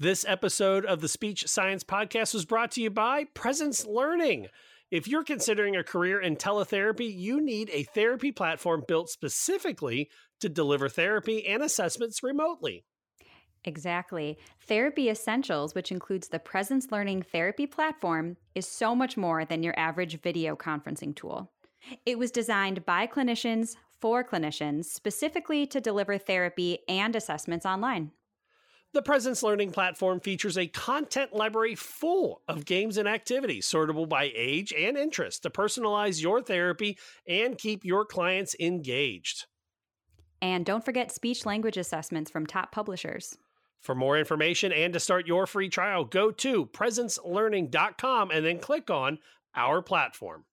This episode of the Speech Science Podcast was brought to you by Presence Learning. If you're considering a career in teletherapy, you need a therapy platform built specifically to deliver therapy and assessments remotely. Exactly. Therapy Essentials, which includes the Presence Learning therapy platform, is so much more than your average video conferencing tool. It was designed by clinicians for clinicians specifically to deliver therapy and assessments online. The Presence Learning platform features a content library full of games and activities, sortable by age and interest to personalize your therapy and keep your clients engaged. And don't forget speech language assessments from top publishers. For more information and to start your free trial, go to presencelearning.com and then click on Our Platform.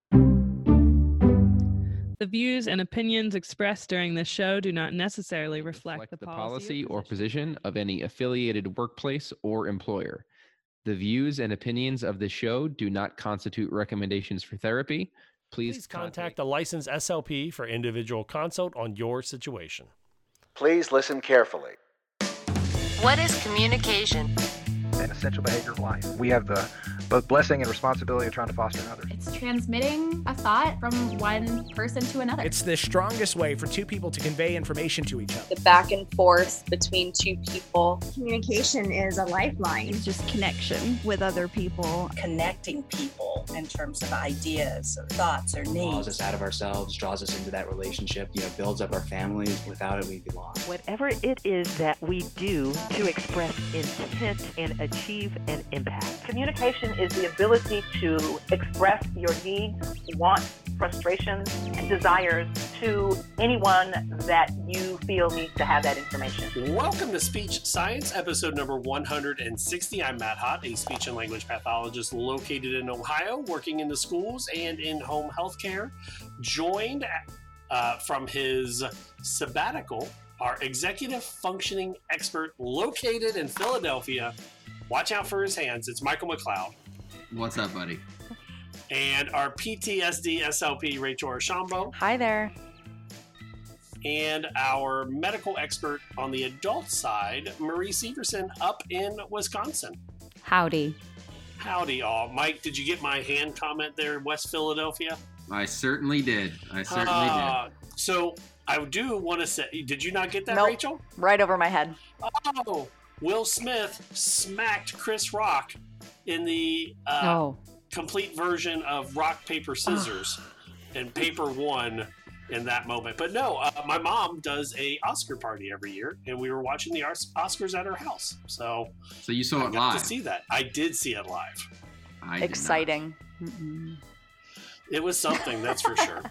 The views and opinions expressed during this show do not necessarily reflect the policy or position of any affiliated workplace or employer. The views and opinions of the show do not constitute recommendations for therapy. Please contact a licensed SLP for individual consult on your situation. Please listen carefully. What is communication? An essential behavior of life. We have the both blessing and responsibility of trying to foster in others. It's transmitting a thought from one person to another. It's the strongest way for two people to convey information to each other. The back and forth between two people. Communication is a lifeline. It's just connection with other people. Connecting people in terms of ideas or thoughts or needs. Draws us out of ourselves, draws us into that relationship, builds up our families. Without it, we belong. Whatever it is that we do to express intent and achieve an impact. Communication is the ability to express your needs, wants, frustrations, and desires to anyone that you feel needs to have that information. Welcome to Speech Science, episode number 160. I'm Matt Hott, a speech and language pathologist located in Ohio, working in the schools and in home health care. Joined from his sabbatical, our executive functioning expert located in Philadelphia, watch out for his hands, it's Michael MacLeod. What's up, buddy? And our PTSD SLP, Rachel Archambault. Hi there. And our medical expert on the adult side, Marie Severson, up in Wisconsin. Howdy. Howdy, all. Mike, did you get my hand comment there in West Philadelphia? I certainly did. So I do want to say, did you not get that, nope. Rachel? Right over my head. Oh, Will Smith smacked Chris Rock in the complete version of Rock, Paper, Scissors, and Paper won in that moment. But no, my mom does a Oscar party every year, and we were watching the Oscars at her house. So you saw it live. I got to see that. I did see it live. Exciting. It was something, that's for sure.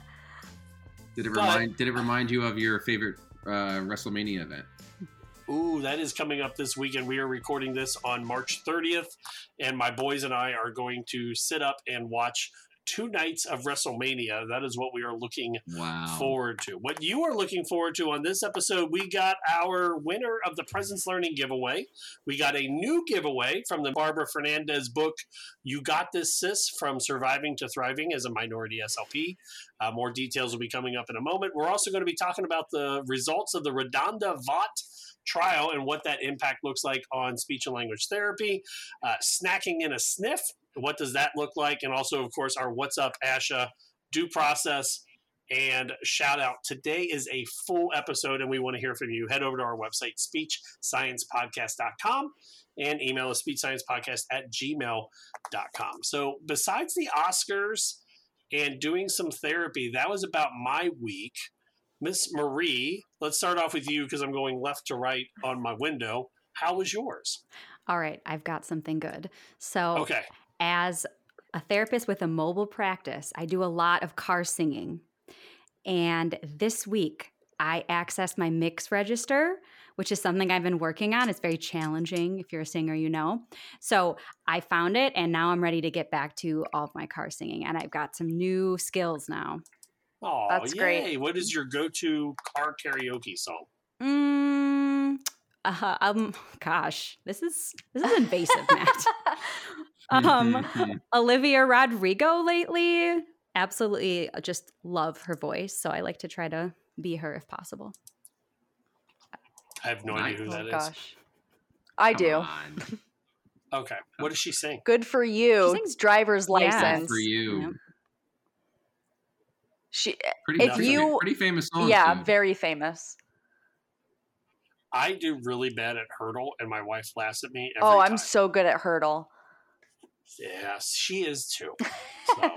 Did it remind you of your favorite WrestleMania event? Ooh, that is coming up this weekend. We are recording this on March 30th, and my boys and I are going to sit up and watch 2 nights of WrestleMania. That is what we are looking forward to. What you are looking forward to on this episode, we got our winner of the Presence Learning giveaway. We got a new giveaway from the Barbara Fernandez book, You Got This, Sis, From Surviving to Thriving as a Minority SLP. More details will be coming up in a moment. We're also going to be talking about the results of the RaDonda Vaught trial and what that impact looks like on speech and language therapy, snacking in a sniff, what does that look like, and also, of course, our What's Up, Asha, due process, and shout out. Today is a full episode, and we want to hear from you. Head over to our website, speechsciencepodcast.com, and email us, speechsciencepodcast@gmail.com. So besides the Oscars and doing some therapy, that was about my week. Miss Marie, let's start off with you because I'm going left to right on my window. How was yours? All right. I've got something good. So as a therapist with a mobile practice, I do a lot of car singing. And this week, I accessed my mix register, which is something I've been working on. It's very challenging if you're a singer, So I found it, and now I'm ready to get back to all of my car singing. And I've got some new skills now. Oh, that's great. What is your go-to car karaoke song? Gosh, this is invasive, Matt. Olivia Rodrigo lately, absolutely just love her voice. So I like to try to be her if possible. I have no idea who that is. Come on. Okay. What does she sing? Good for you. She sings Driver's License. Good for you. Yep. Pretty famous song. Yeah, too. Very famous. I do really bad at hurdle, and my wife laughs at me every time. I'm so good at hurdle. Yes, she is too. So.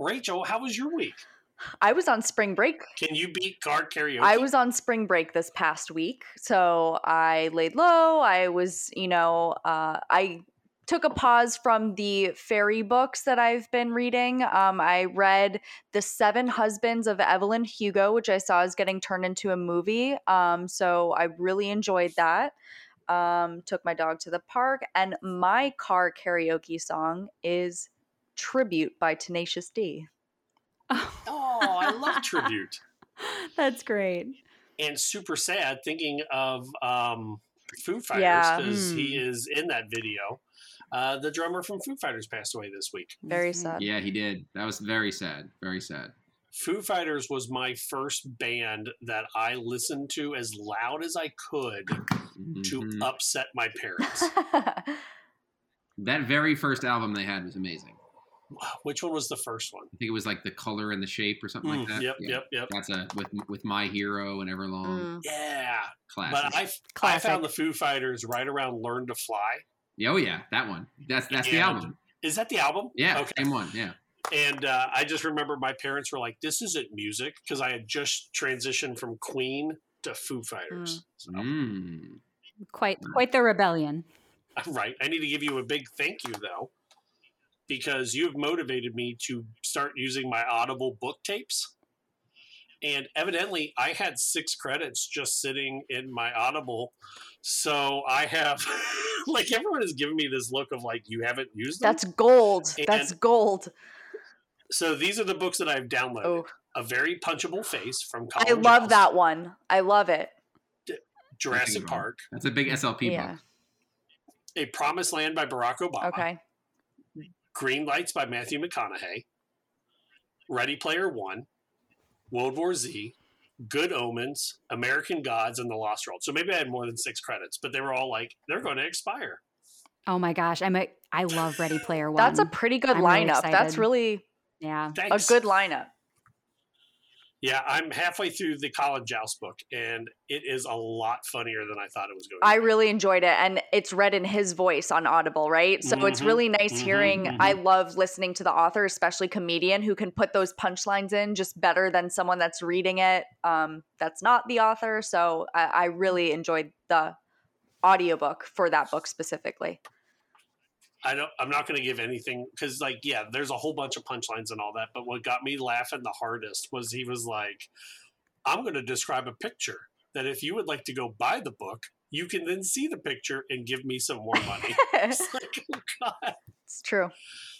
Rachel, how was your week? I was on spring break. Can you beat guard karaoke? I was on spring break this past week, so I laid low. I was, I took a pause from the fairy books that I've been reading. I read The Seven Husbands of Evelyn Hugo, which I saw is getting turned into a movie. So I really enjoyed that. Took my dog to the park, and my car karaoke song is Tribute by Tenacious D. Oh, I love Tribute. That's great. And super sad thinking of Foo Fighters, because he is in that video. The drummer from Foo Fighters passed away this week. Very sad. Yeah, he did. That was very sad. Very sad. Foo Fighters was my first band that I listened to as loud as I could to upset my parents. That very first album they had was amazing. Which one was the first one? I think it was like The Color and the Shape or something like that. Yep. That's with My Hero and Everlong. Yeah. Classic. But I found the Foo Fighters right around Learn to Fly. Oh, yeah. That one. That's the album. Is that the album? Yeah. Okay. Same one. Yeah. And I just remember my parents were like, this isn't music, because I had just transitioned from Queen to Foo Fighters. So. Quite the rebellion. Right. I need to give you a big thank you, though, because you've motivated me to start using my Audible book tapes. And evidently, I had 6 credits just sitting in my Audible. So I have, everyone has given me this look of, you haven't used them? That's gold. That's gold. So these are the books that I've downloaded. Oh. A Very Punchable Face from Colin Jones. I love that one. I love it. Jurassic Park. That's a big SLP book. A Promised Land by Barack Obama. Okay. Green Lights by Matthew McConaughey. Ready Player One. World War Z, Good Omens, American Gods, and The Lost World. So maybe I had more than 6 credits, but they were all they're going to expire. Oh my gosh. I love Ready Player One. That's a pretty good lineup. Really, that's really a good lineup. Yeah, I'm halfway through the Colin Jones book, and it is a lot funnier than I thought it was going to be. I really enjoyed it, and it's read in his voice on Audible, right? So it's really nice hearing. I love listening to the author, especially comedian, who can put those punchlines in just better than someone that's reading it that's not the author. So I really enjoyed the audiobook for that book specifically. I'm not going to give anything because, there's a whole bunch of punchlines and all that. But what got me laughing the hardest was he was like, I'm going to describe a picture that if you would like to go buy the book, you can then see the picture and give me some more money. It's oh, God. It's true.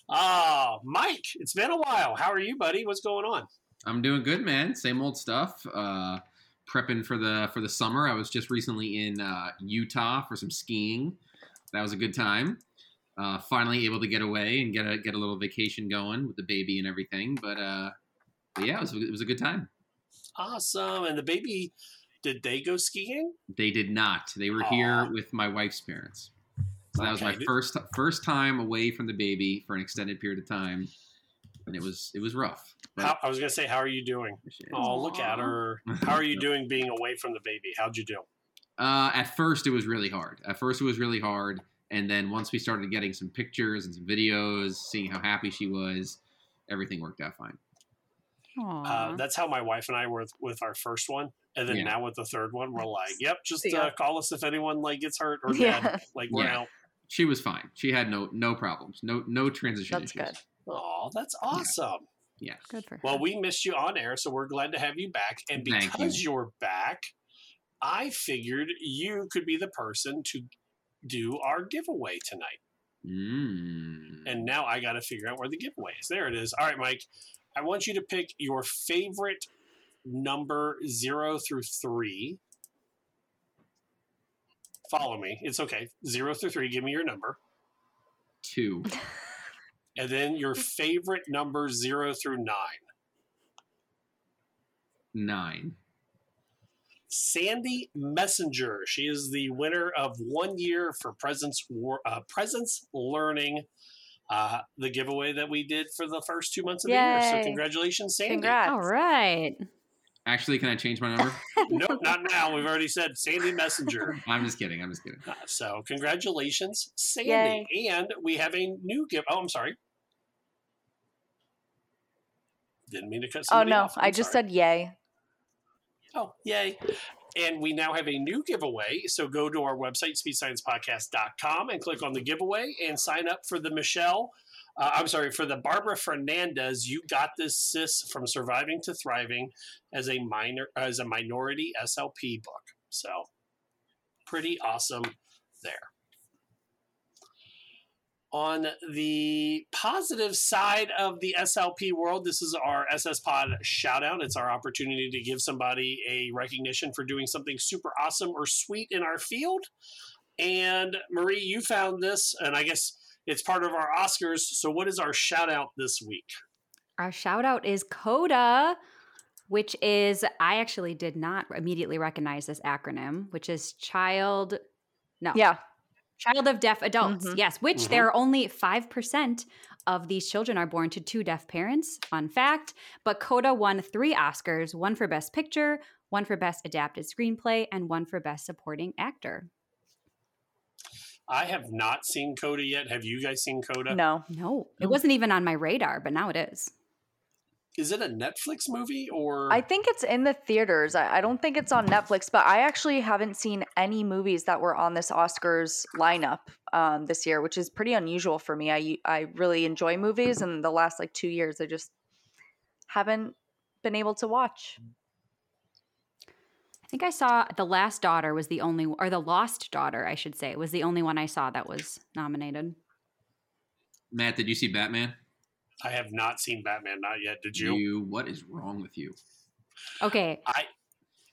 Mike, it's been a while. How are you, buddy? What's going on? I'm doing good, man. Same old stuff. Prepping for the summer. I was just recently in Utah for some skiing. That was a good time. Finally able to get away and get a little vacation going with the baby and everything. But it was a good time. Awesome. And the baby, did they go skiing? They did not. They were here with my wife's parents. So that was my first time away from the baby for an extended period of time. And it was rough. I was going to say, how are you doing? Oh, look at her. How are you doing being away from the baby? How'd you do? At first it was really hard. And then once we started getting some pictures and some videos, seeing how happy she was, everything worked out fine. That's how my wife and I were with our first one. And then now with the third one, we're like, yep, just call us if anyone gets hurt or dead. We're out. She was fine. She had no problems. No transition issues. That's good. Oh, that's awesome. Yeah. Good for her. Well, we missed you on air, so we're glad to have you back. And because you're back, I figured you could be the person to do our giveaway tonight. And now I got to figure out where the giveaway is. There it is. All right, Mike, I want you to pick your favorite number 0 through 3. Follow me. It's okay. 0 through 3. Give me your number. 2. And then your favorite number 0 through 9. 9. Sandy Messenger. She is the winner of 1 year for Presence Learning, the giveaway that we did for the first 2 months of the year. So congratulations, Sandy. Congrats. All right. Actually, can I change my number? Nope, not now. We've already said Sandy Messenger. I'm just kidding. So congratulations, Sandy. Yay. And we have a new gift. Oh, I'm sorry. Didn't mean to cut somebody off. Oh, no. I just said yay. Oh, yay. And we now have a new giveaway. So go to our website, speedsciencepodcast.com, and click on the giveaway and sign up for the Barbara Fernandez, You Got This Sis, From Surviving to Thriving as a minority SLP book. So pretty awesome there. On the positive side of the SLP world, this is our SS Pod shout out. It's our opportunity to give somebody a recognition for doing something super awesome or sweet in our field. And Marie, you found this, and I guess it's part of our Oscars. So what is our shout out this week? Our shout out is CODA, which is, I actually did not immediately recognize this acronym, which is Child of Deaf Adults, yes, which there are only 5% of these children are born to two deaf parents, fun fact. But CODA won 3 Oscars, one for Best Picture, one for Best Adapted Screenplay, and one for Best Supporting Actor. I have not seen CODA yet. Have you guys seen CODA? No. It wasn't even on my radar, but now it is. Is it a Netflix movie or? I think it's in the theaters. I don't think it's on Netflix, but I actually haven't seen any movies that were on this Oscars lineup this year, which is pretty unusual for me. I really enjoy movies, and the last 2 years, I just haven't been able to watch. I think I saw The Lost Daughter, I should say, was the only one I saw that was nominated. Matt, did you see Batman? I have not seen Batman, not yet. Did you? What is wrong with you? Okay.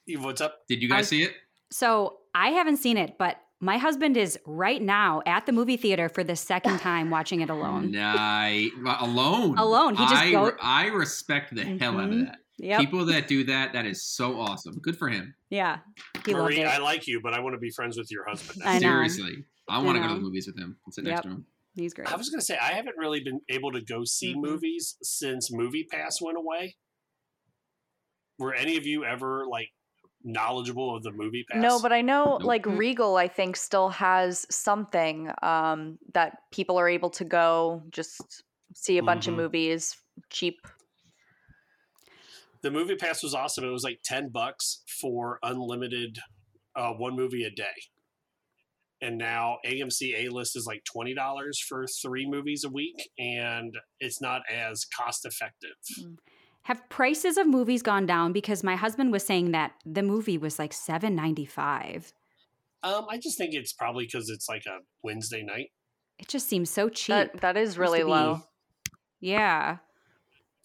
What's up? Did you guys see it? So I haven't seen it, but my husband is right now at the movie theater for the second time watching it alone. Alone. He just goes. I respect the hell out of that. Yep. People that do that, that is so awesome. Good for him. Yeah. Marie, I like you, but I want to be friends with your husband. Seriously. I want to go to the movies with him and sit next to him. He's great. I was going to say, I haven't really been able to go see movies since Movie Pass went away. Were any of you ever knowledgeable of the Movie Pass? No, but I know Regal, I think, still has something that people are able to go just see a bunch of movies cheap. The Movie Pass was awesome. It was $10 for unlimited one movie a day. And now AMC A-List is $20 for 3 movies a week, and it's not as cost-effective. Have prices of movies gone down? Because my husband was saying that the movie was $7.95. I just think it's probably because it's a Wednesday night. It just seems so cheap. That is really low. Yeah.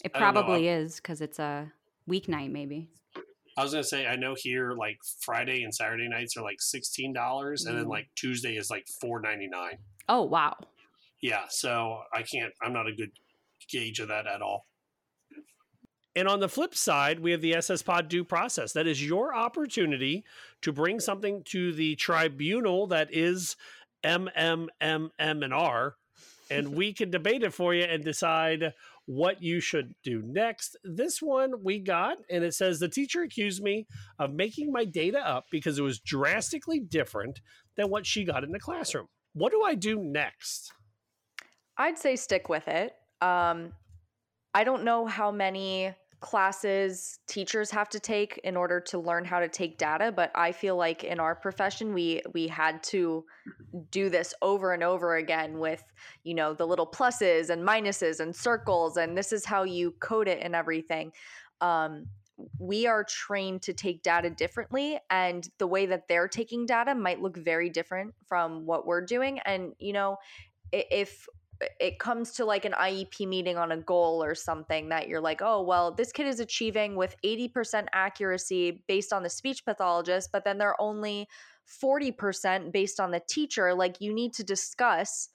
It probably is because it's a weeknight maybe. I was going to say, I know here Friday and Saturday nights are $16 and then Tuesday is $4.99. Oh, wow. Yeah. So I'm not a good gauge of that at all. And on the flip side, we have the SS Pod due process. That is your opportunity to bring something to the tribunal that is MMMMR, and we can debate it for you and decide what you should do next. This one we got, and it says, the teacher accused me of making my data up because it was drastically different than what she got in the classroom. What do I do next? I'd say stick with it. I don't know how many classes teachers have to take in order to learn how to take data, but I feel in our profession we had to do this over and over again with the little pluses and minuses and circles, and this is how you code it and everything. We are trained to take data differently, and the way that they're taking data might look very different from what we're doing. And if it comes to an IEP meeting on a goal or something that you're this kid is achieving with 80% accuracy based on the speech pathologist, but then they're only 40% based on the teacher. You need to discuss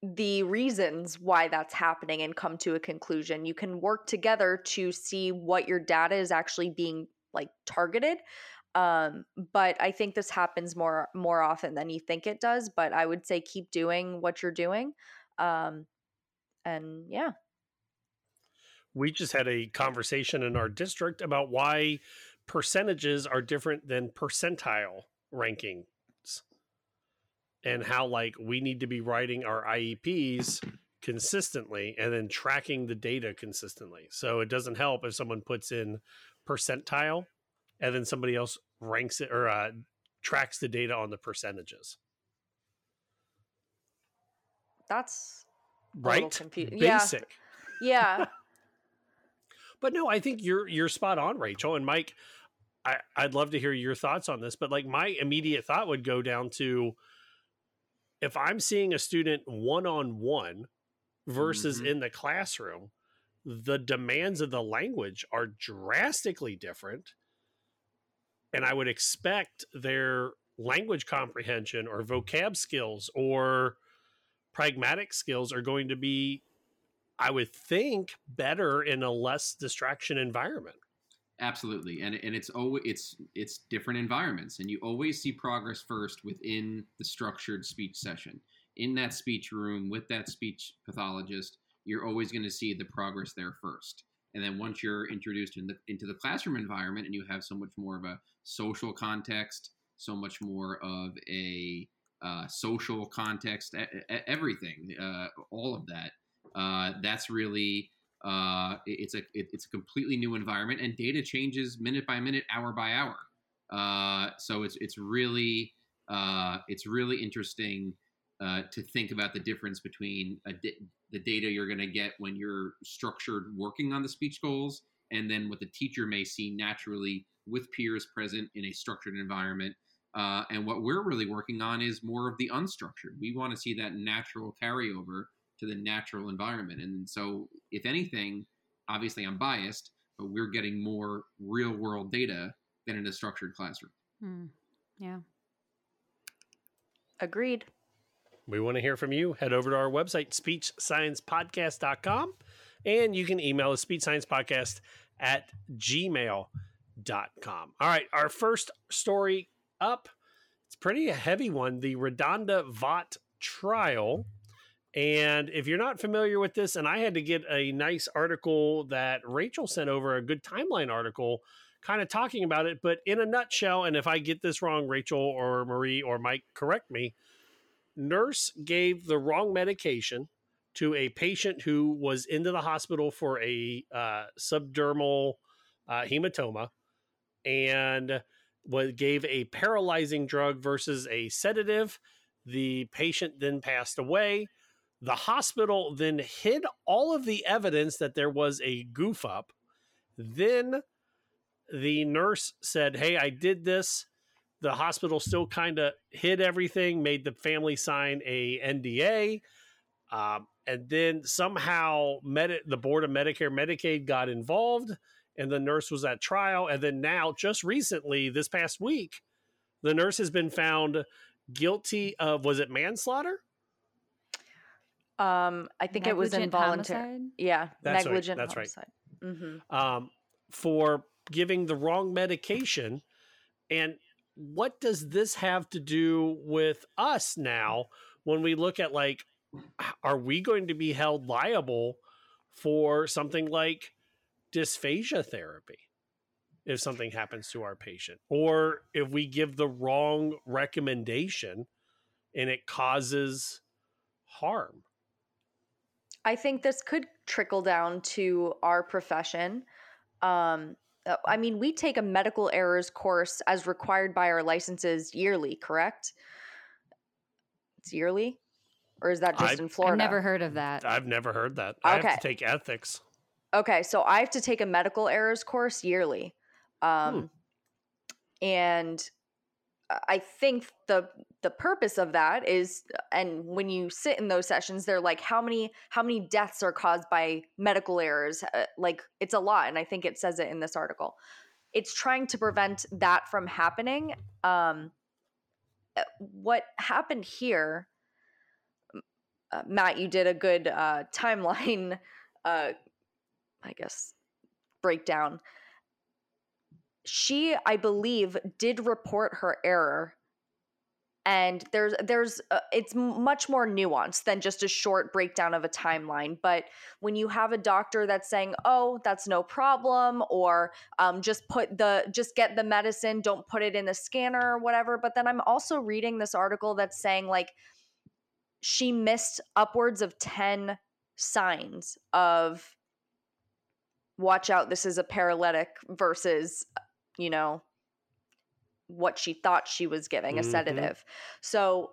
the reasons why that's happening and come to a conclusion. You can work together to see what your data is actually being like targeted. But I think this happens more often than you think it does. But I would say keep doing what you're doing. And yeah. We just had a conversation in our district about why percentages are different than percentile rankings and how like we need to be writing our IEPs consistently and then tracking the data consistently. So it doesn't help if someone puts in percentile and then somebody else ranks it or tracks the data on the percentages. That's right. Confusing. Basic. Yeah. But no, I think you're spot on, Rachel. And Mike, I'd love to hear your thoughts on this, but like my immediate thought would go down to if I'm seeing a student one-on-one versus in the classroom, the demands of the language are drastically different. And I would expect their language comprehension or vocab skills or pragmatic skills are going to be, I would think, better in a less distraction environment. Absolutely. And it's always it's different environments, and you always see progress first within the structured speech session. In that speech room with that speech pathologist, you're always going to see the progress there first. And then once you're introduced into the classroom environment and you have so much more of a social context, so much more of a social context, everything, all of that, that's really it's a completely new environment, and data changes minute by minute, hour by hour. So it's really interesting to think about the difference between the data you're going to get when you're structured working on the speech goals, and then what the teacher may see naturally with peers present in a structured environment. And what we're really working on is more of the unstructured. We want to see that natural carryover to the natural environment. And so if anything, obviously I'm biased, but we're getting more real world data than in a structured classroom. Yeah. Agreed. We want to hear from you. Head over to our website, speechsciencepodcast.com, and you can email us speechsciencepodcast@gmail.com. All right. Our first story up, it's pretty a heavy one, the RaDonda Vaught trial. And if you're not familiar with this, and I had to get a nice article that Rachel sent over, a good timeline article, kind of talking about it, but in a nutshell, and if I get this wrong, Rachel or Marie or Mike, correct me, nurse gave the wrong medication to a patient who was into the hospital for a subdermal hematoma, and gave a paralyzing drug versus a sedative. The patient then passed away. The hospital then hid all of the evidence that there was a goof up. Then the nurse said, hey, I did this. The hospital still kind of hid everything, made the family sign a NDA. And then somehow the Board of Medicare Medicaid got involved, and the nurse was at trial. And then now, just recently, this past week, the nurse has been found guilty of, was it manslaughter? I think negligent it was involuntary. Homicide? Yeah. That's negligent. Right. That's homicide. Right. Mm-hmm. For giving the wrong medication. And what does this have to do with us now when we look at, like, are we going to be held liable for something like dysphagia therapy if something happens to our patient, or if we give the wrong recommendation and it causes harm? I think this could trickle down to our profession. I mean, we take a medical errors course as required by our licenses yearly, correct? It's yearly? Or is that just in Florida? I've never heard of that. I have to take ethics. Okay, so I have to take a medical errors course yearly. And I think the purpose of that is, and when you sit in those sessions, they're like, how many deaths are caused by medical errors? Like, it's a lot. And I think it says it in this article. It's trying to prevent that from happening. What happened here, Matt, you did a good timeline, I guess, breakdown. she, I believe, did report her error. And there's it's much more nuanced than just a short breakdown of a timeline. But when you have a doctor that's saying, oh, that's no problem, or just get the medicine, don't put it in the scanner or whatever. But then I'm also reading this article that's saying, like, she missed upwards of 10 signs of watch out, this is a paralytic versus, you know, what she thought she was giving, a sedative. So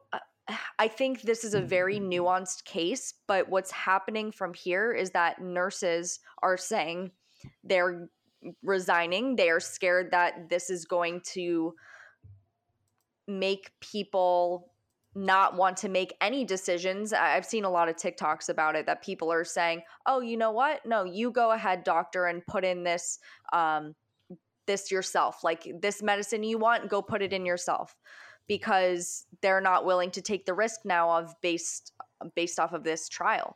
I think this is a very nuanced case, but what's happening from here is that nurses are saying they're resigning. They are scared that this is going to make people not want to make any decisions. I've seen a lot of TikToks about it that people are saying, oh, you know what? No, you go ahead, doctor, and put in this, this yourself, like this medicine you want, go put it in yourself, because they're not willing to take the risk now of based off of this trial.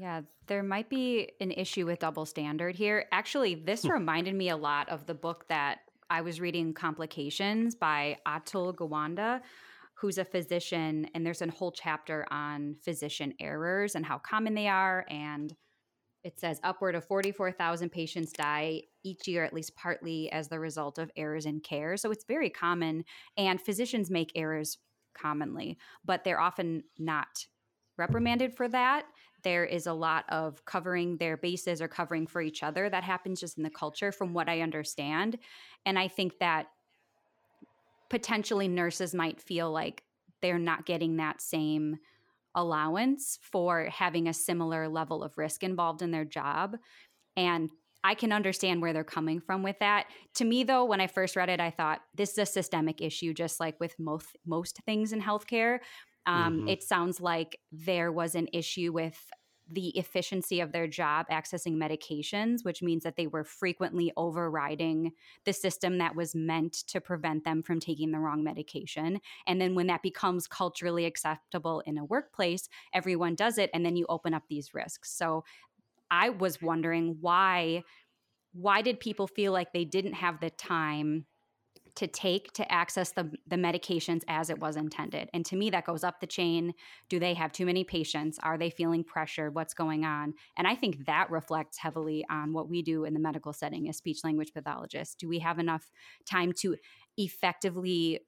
Yeah, there might be an issue with double standard here. Actually, this reminded me a lot of the book that I was reading, Complications by Atul Gawande, who's a physician, and there's a whole chapter on physician errors and how common they are. And it says upward of 44,000 patients die each year, at least partly as the result of errors in care. So it's very common, and physicians make errors commonly, but they're often not reprimanded for that. There is a lot of covering their bases or covering for each other that happens just in the culture, from what I understand. And I think that potentially nurses might feel like they're not getting that same allowance for having a similar level of risk involved in their job. And I can understand where they're coming from with that. To me, though, when I first read it, I thought this is a systemic issue, just like with most things in healthcare. It sounds like there was an issue with the efficiency of their job accessing medications, which means that they were frequently overriding the system that was meant to prevent them from taking the wrong medication. And then when that becomes culturally acceptable in a workplace, everyone does it, and then you open up these risks. So I was wondering why did people feel like they didn't have the time to access the medications as it was intended? And to me, that goes up the chain. Do they have too many patients? Are they feeling pressured? What's going on? And I think that reflects heavily on what we do in the medical setting as speech language pathologists. Do we have enough time to effectively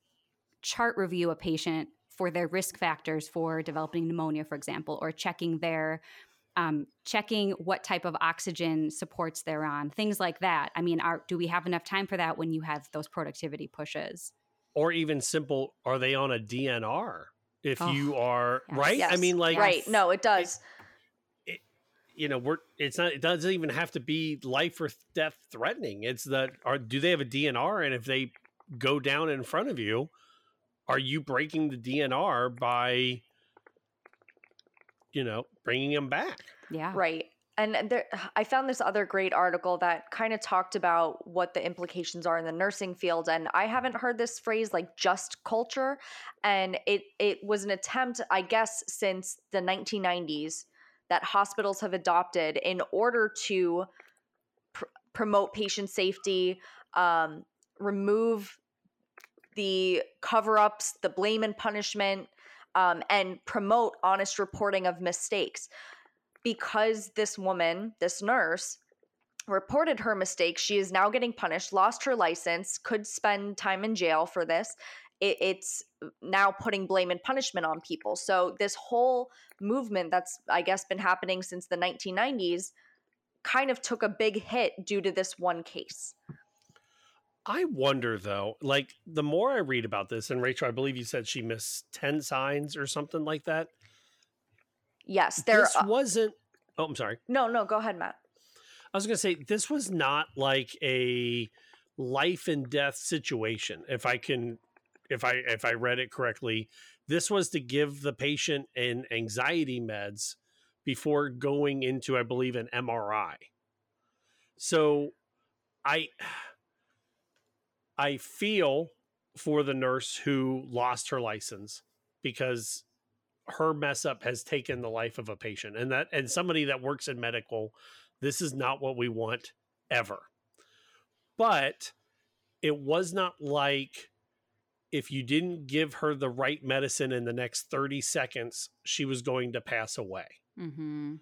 chart review a patient for their risk factors for developing pneumonia, for example, or checking what type of oxygen supports they're on, things like that? I mean, do we have enough time for that when you have those productivity pushes? Or even simple, are they on a DNR? If you are, yes. Right? Yes. I mean, like, right. No, it does. It doesn't even have to be life or death threatening. It's do they have a DNR? And if they go down in front of you, are you breaking the DNR by, bringing them back? Yeah. Right. And I found this other great article that kind of talked about what the implications are in the nursing field. And I haven't heard this phrase, like, just culture. And it was an attempt, I guess, since the 1990s that hospitals have adopted in order to promote patient safety, remove the cover-ups, the blame and punishment, and promote honest reporting of mistakes. Because this woman, this nurse, reported her mistakes, she is now getting punished, lost her license, could spend time in jail for this. It's now putting blame and punishment on people. So this whole movement that's, I guess, been happening since the 1990s kind of took a big hit due to this one case. I wonder, though, like, the more I read about this, and Rachel, I believe you said she missed 10 signs or something like that. Yes. Oh, I'm sorry. No, go ahead, Matt. I was going to say, this was not like a life and death situation. If I read it correctly, this was to give the patient an anxiety meds before going into, I believe, an MRI. So I feel for the nurse who lost her license because her mess up has taken the life of a patient, and somebody that works in medical, this is not what we want ever. But it was not like if you didn't give her the right medicine in the next 30 seconds, she was going to pass away. Mm-hmm.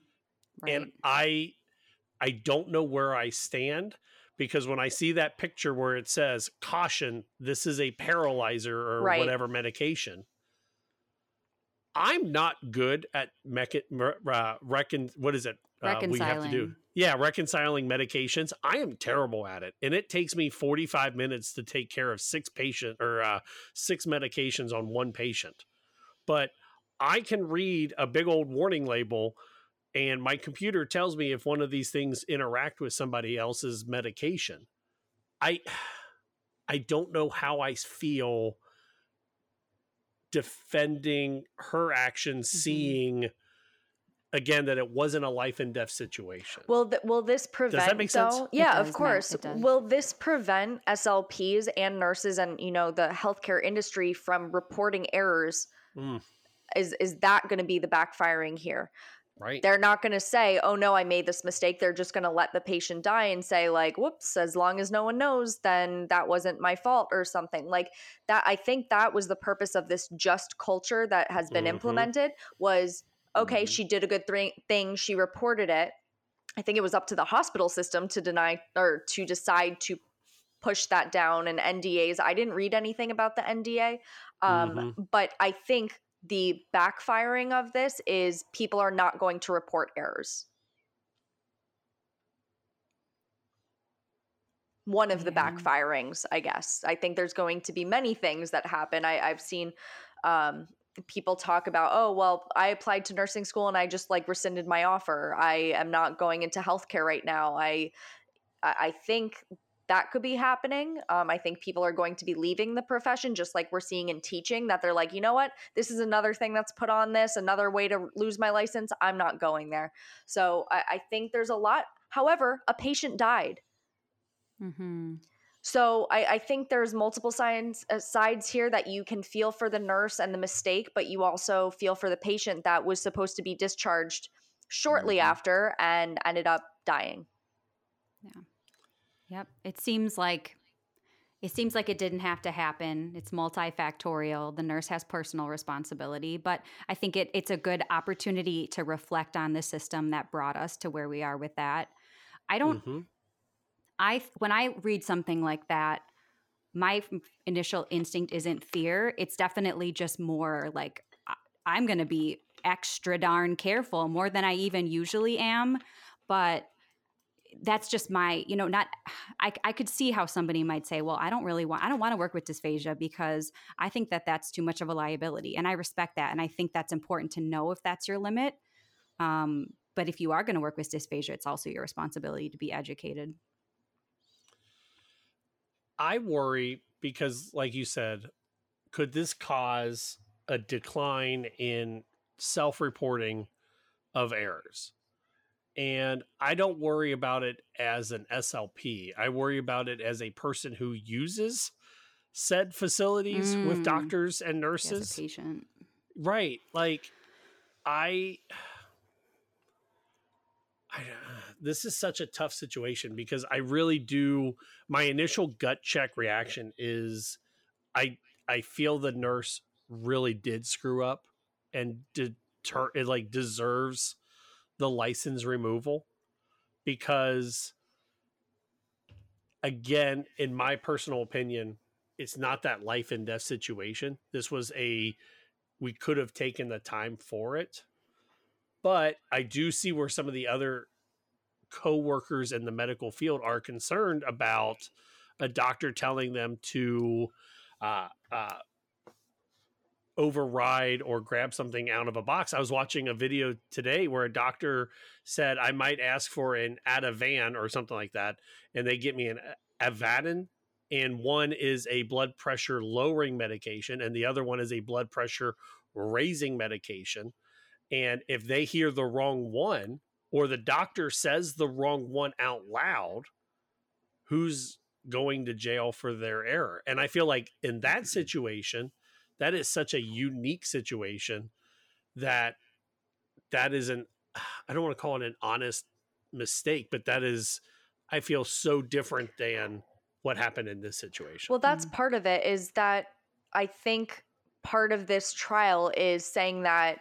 Right. And I don't know where I stand, because when I see that picture where it says, caution, this is a paralyzer or right. whatever medication, I'm not good at reconciling medications. I am terrible at it. And it takes me 45 minutes to take care of six medications on one patient. But I can read a big old warning label, and my computer tells me if one of these things interact with somebody else's medication. I don't know how I feel defending her actions, mm-hmm. seeing again that it wasn't a life and death situation. Will this prevent? Does that make sense? Though? Yeah, of course. Will this prevent SLPs and nurses and the healthcare industry from reporting errors? Mm. Is that going to be the backfiring here? Right. They're not going to say, oh, no, I made this mistake. They're just going to let the patient die and say like, whoops, as long as no one knows, then that wasn't my fault or something like that. I think that was the purpose of this just culture that has been mm-hmm. implemented was, okay, mm-hmm. she did a good thing. She reported it. I think it was up to the hospital system to deny or to decide to push that down and NDAs. I didn't read anything about the NDA, mm-hmm. but I think the backfiring of this is people are not going to report errors. One of the backfirings, I guess. I think there's going to be many things that happen. I've seen people talk about, oh, well, I applied to nursing school and I just like rescinded my offer. I am not going into healthcare right now. I think that could be happening. I think people are going to be leaving the profession, just like we're seeing in teaching, that they're like, you know what? This is another thing that's put on this, another way to lose my license. I'm not going there. So I think there's a lot. However, a patient died. Mm-hmm. So I think there's multiple sides here that you can feel for the nurse and the mistake, but you also feel for the patient that was supposed to be discharged shortly mm-hmm. after and ended up dying. Yeah. Yep. It seems like it didn't have to happen. It's multifactorial. The nurse has personal responsibility, but I think it's a good opportunity to reflect on the system that brought us to where we are with that. When I read something like that, my initial instinct isn't fear. It's definitely just more like I'm going to be extra darn careful, more than I even usually am, but that's just my, I could see how somebody might say, well, I don't want to work with dysphagia because I think that that's too much of a liability. And I respect that. And I think that's important to know if that's your limit. But if you are going to work with dysphagia, it's also your responsibility to be educated. I worry because, like you said, could this cause a decline in self-reporting of errors? And I don't worry about it as an SLP. I worry about it as a person who uses said facilities with doctors and nurses. As a patient. Right. Like I this is such a tough situation because I really do. My initial gut check reaction is I feel the nurse really did screw up and deserves the license removal, because again, in my personal opinion, it's not that life and death situation. This was we could have taken the time for it, but I do see where some of the other coworkers in the medical field are concerned about a doctor telling them to, override or grab something out of a box. I was watching a video today where a doctor said, I might ask for an Ativan or something like that, and they get me an Avadin, and one is a blood pressure lowering medication and the other one is a blood pressure raising medication. And if they hear the wrong one, or the doctor says the wrong one out loud, who's going to jail for their error? And I feel like in that situation, that is such a unique situation that is I don't want to call it an honest mistake, but I feel so different than what happened in this situation. Well, that's part of it, is that I think part of this trial is saying that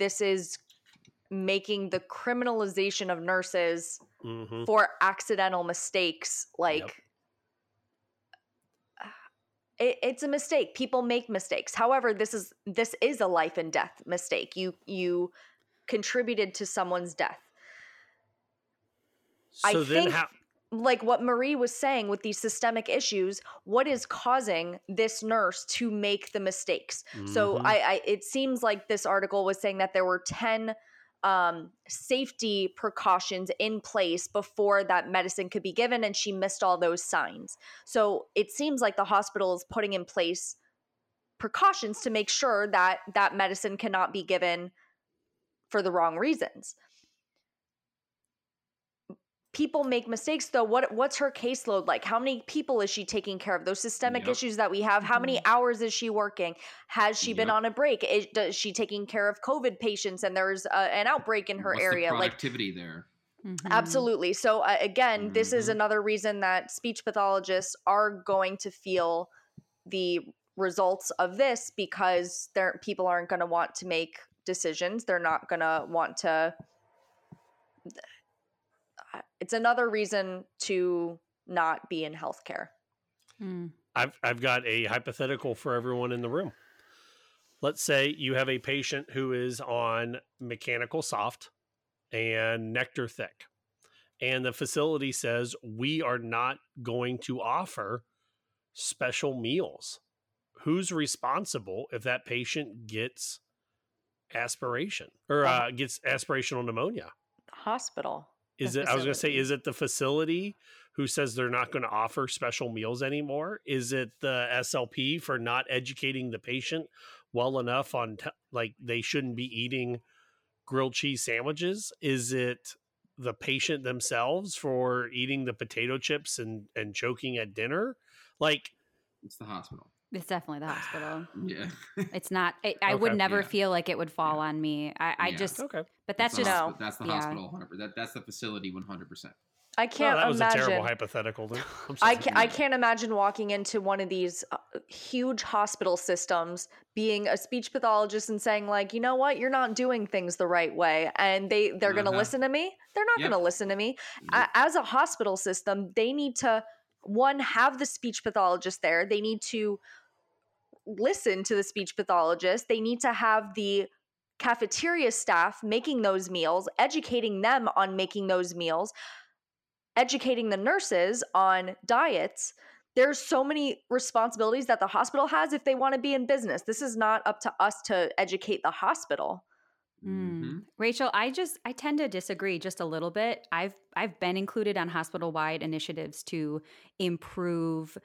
this is making the criminalization of nurses for accidental mistakes. Like, it's a mistake. People make mistakes. However, this is a life and death mistake. You contributed to someone's death. So I think, like what Marie was saying with these systemic issues, what is causing this nurse to make the mistakes? So it seems like this article was saying that there were 10 safety precautions in place before that medicine could be given, and she missed all those signs. So it seems like the hospital is putting in place precautions to make sure that that medicine cannot be given for the wrong reasons. People make mistakes, though. What's her caseload like? How many people is she taking care of? Those systemic issues that we have, how many hours is she working? Has she been on a break? Is she taking care of COVID patients and there's an outbreak in her area? What's the productivity there? Absolutely. So again, this is another reason that speech pathologists are going to feel the results of this, because people aren't going to want to make decisions. They're not going to want to... It's another reason to not be in healthcare. I've got a hypothetical for everyone in the room. Let's say you have a patient who is on mechanical soft and nectar thick, and the facility says, we are not going to offer special meals. Who's responsible if that patient gets aspiration or gets aspirational pneumonia? Hospital. Is it? I was going to say, is it the facility who says they're not going to offer special meals anymore? Is it the SLP for not educating the patient well enough on like they shouldn't be eating grilled cheese sandwiches? Is it the patient themselves for eating the potato chips and choking at dinner? Like, it's the hospital. It's definitely the hospital. It's not. I would never feel like it would fall on me. I just. But that's the hospital. 100%. That's the facility. 100%. I can't imagine. That was a terrible hypothetical. I can't imagine walking into one of these huge hospital systems, being a speech pathologist, and saying, like, you know what, you're not doing things the right way, and they're going to listen to me. They're not going to listen to me. As a hospital system, they need to have the speech pathologist there. They need to listen to the speech pathologist. They need to have the cafeteria staff making those meals, educating them on making those meals, educating the nurses on diets. There's so many responsibilities that the hospital has if they want to be in business. This is not up to us to educate the hospital. Rachel, I tend to disagree just a little bit. I've been included on hospital-wide initiatives to improve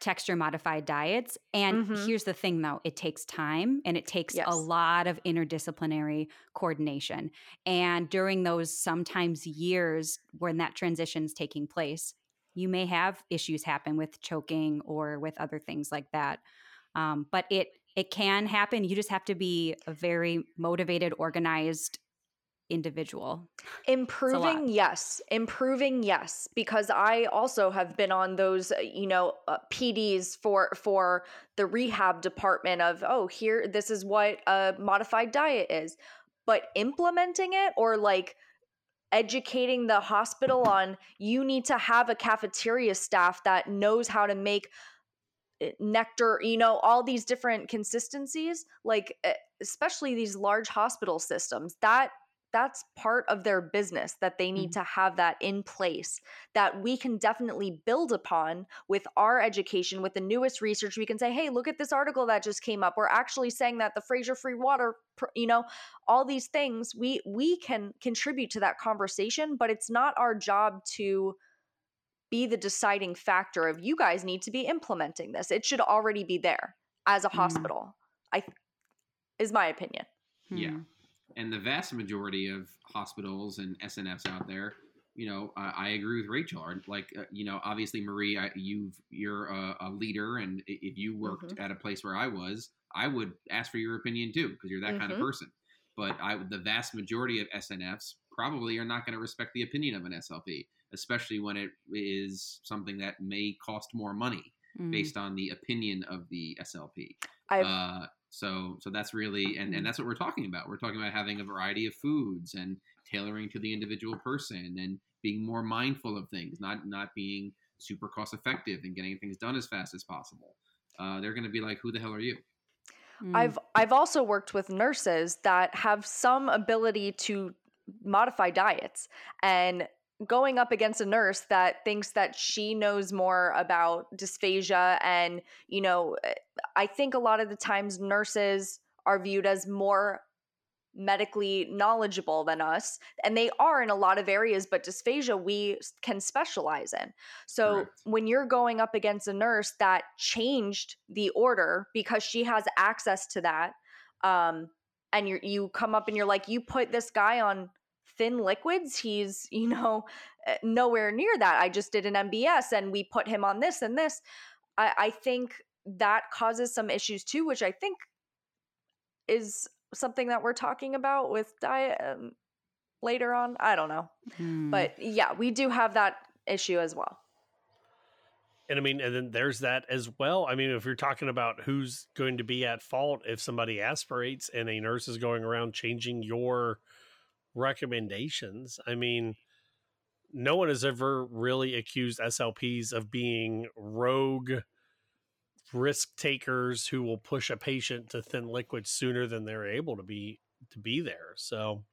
texture modified diets. And here's the thing, though, it takes time, and it takes a lot of interdisciplinary coordination. And during those sometimes years when that transition's taking place, you may have issues happen with choking or with other things like that. But it can happen. You just have to be a very motivated, organized individual. Improving, yes. Because I also have been on those, PDs for the rehab department of, this is what a modified diet is. But implementing it, or like educating the hospital on, you need to have a cafeteria staff that knows how to make nectar, all these different consistencies, like especially these large hospital systems, that's part of their business, that they need to have that in place, that we can definitely build upon with our education, with the newest research. We can say, hey, look at this article that just came up. We're actually saying that the Fraser free water, all these things, we can contribute to that conversation, but it's not our job to be the deciding factor of, you guys need to be implementing this. It should already be there as a hospital, is my opinion. Yeah. And the vast majority of hospitals and SNFs out there, I agree with Rachel. Like, obviously, Marie, you're a leader. And if you worked at a place where I was, I would ask for your opinion too, because you're that kind of person. But the vast majority of SNFs probably are not going to respect the opinion of an SLP. especially when it is something that may cost more money based on the opinion of the SLP. So that's really, and that's what we're talking about. We're talking about having a variety of foods and tailoring to the individual person and being more mindful of things, not being super cost effective and getting things done as fast as possible. They're going to be like, who the hell are you? I've also worked with nurses that have some ability to modify diets, and going up against a nurse that thinks that she knows more about dysphagia. And, you know, I think a lot of the times nurses are viewed as more medically knowledgeable than us, and they are in a lot of areas, but dysphagia we can specialize in. So correct. When you're going up against a nurse that changed the order because she has access to that, and you come up and you're like, you put this guy on thin liquids, he's, you know, nowhere near that. I just did an MBS and we put him on this and this. I think that causes some issues too, which I think is something that we're talking about with diet later on. I don't know. But yeah, we do have that issue as well. And I mean, and then there's that as well. I mean, if you're talking about who's going to be at fault if somebody aspirates and a nurse is going around changing your recommendations, I mean, no one has ever really accused SLPs of being rogue risk takers who will push a patient to thin liquids sooner than they're able to be there. So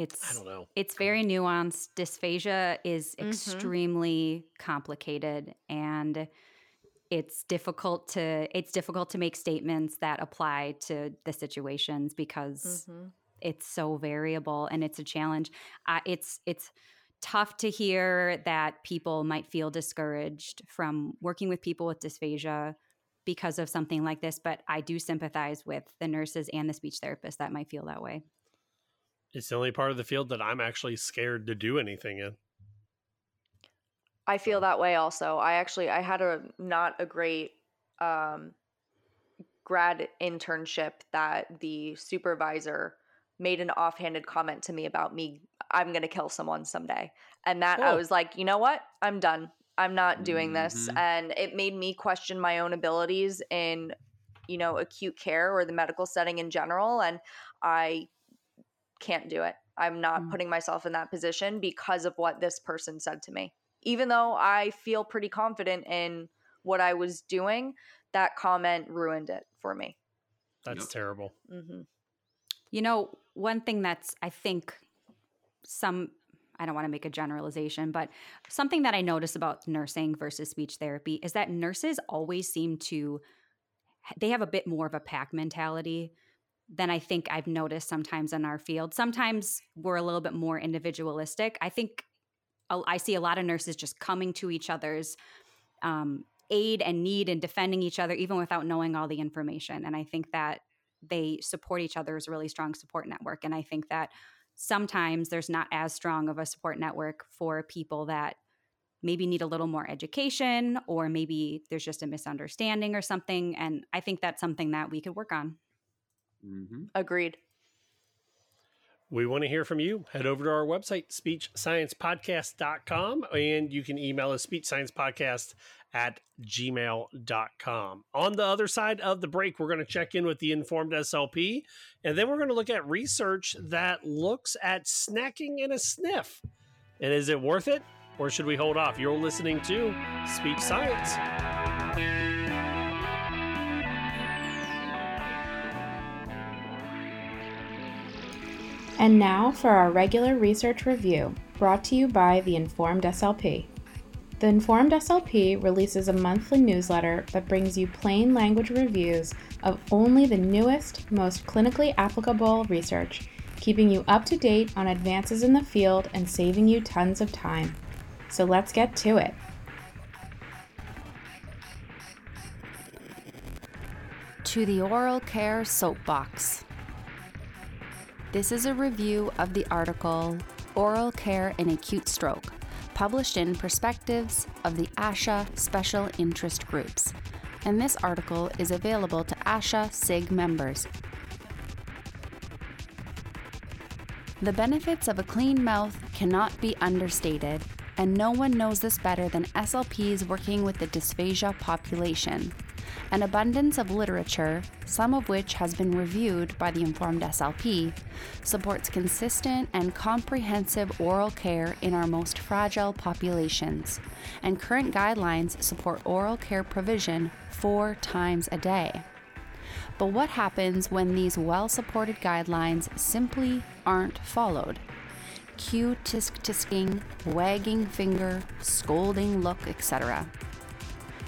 I don't know. It's very nuanced. Dysphagia is extremely complicated, and it's difficult to make statements that apply to the situations because it's so variable, and it's a challenge. It's tough to hear that people might feel discouraged from working with people with dysphagia because of something like this, but I do sympathize with the nurses and the speech therapists that might feel that way. It's the only part of the field that I'm actually scared to do anything in. I feel that way also. I had not a great grad internship that the supervisor made an offhanded comment to me about me, I'm going to kill someone someday. And that I was like, you know what? I'm done. I'm not doing this. And it made me question my own abilities in, you know, acute care or the medical setting in general. And I can't do it. I'm not putting myself in that position because of what this person said to me. Even though I feel pretty confident in what I was doing, that comment ruined it for me. That's terrible. You know, one thing that's, I think, I don't want to make a generalization, but something that I notice about nursing versus speech therapy is that nurses always seem to, they have a bit more of a pack mentality than I think I've noticed sometimes in our field. Sometimes we're a little bit more individualistic. I think I see a lot of nurses just coming to each other's aid and need and defending each other, even without knowing all the information. And I think that they support each other as a really strong support network. And I think that sometimes there's not as strong of a support network for people that maybe need a little more education, or maybe there's just a misunderstanding or something. And I think that's something that we could work on. Agreed. We want to hear from you. Head over to our website, speechsciencepodcast.com, and you can email us speechsciencepodcast@gmail.com. On the other side of the break, we're going to check in with the Informed SLP, and then we're going to look at research that looks at snacking in a SNF. And is it worth it, or should we hold off? You're listening to Speech Science. And now for our regular research review, brought to you by The Informed SLP. The Informed SLP releases a monthly newsletter that brings you plain language reviews of only the newest, most clinically applicable research, keeping you up to date on advances in the field and saving you tons of time. So let's get to it. To the Oral Care Soapbox. This is a review of the article, Oral Care in Acute Stroke, published in Perspectives of the ASHA Special Interest Groups, and this article is available to ASHA SIG members. The benefits of a clean mouth cannot be understated, and no one knows this better than SLPs working with the dysphagia population. An abundance of literature, some of which has been reviewed by The Informed SLP, supports consistent and comprehensive oral care in our most fragile populations, and current guidelines support oral care provision 4 times a day. But what happens when these well-supported guidelines simply aren't followed? Cue tisk-tisking, wagging finger, scolding look, etc.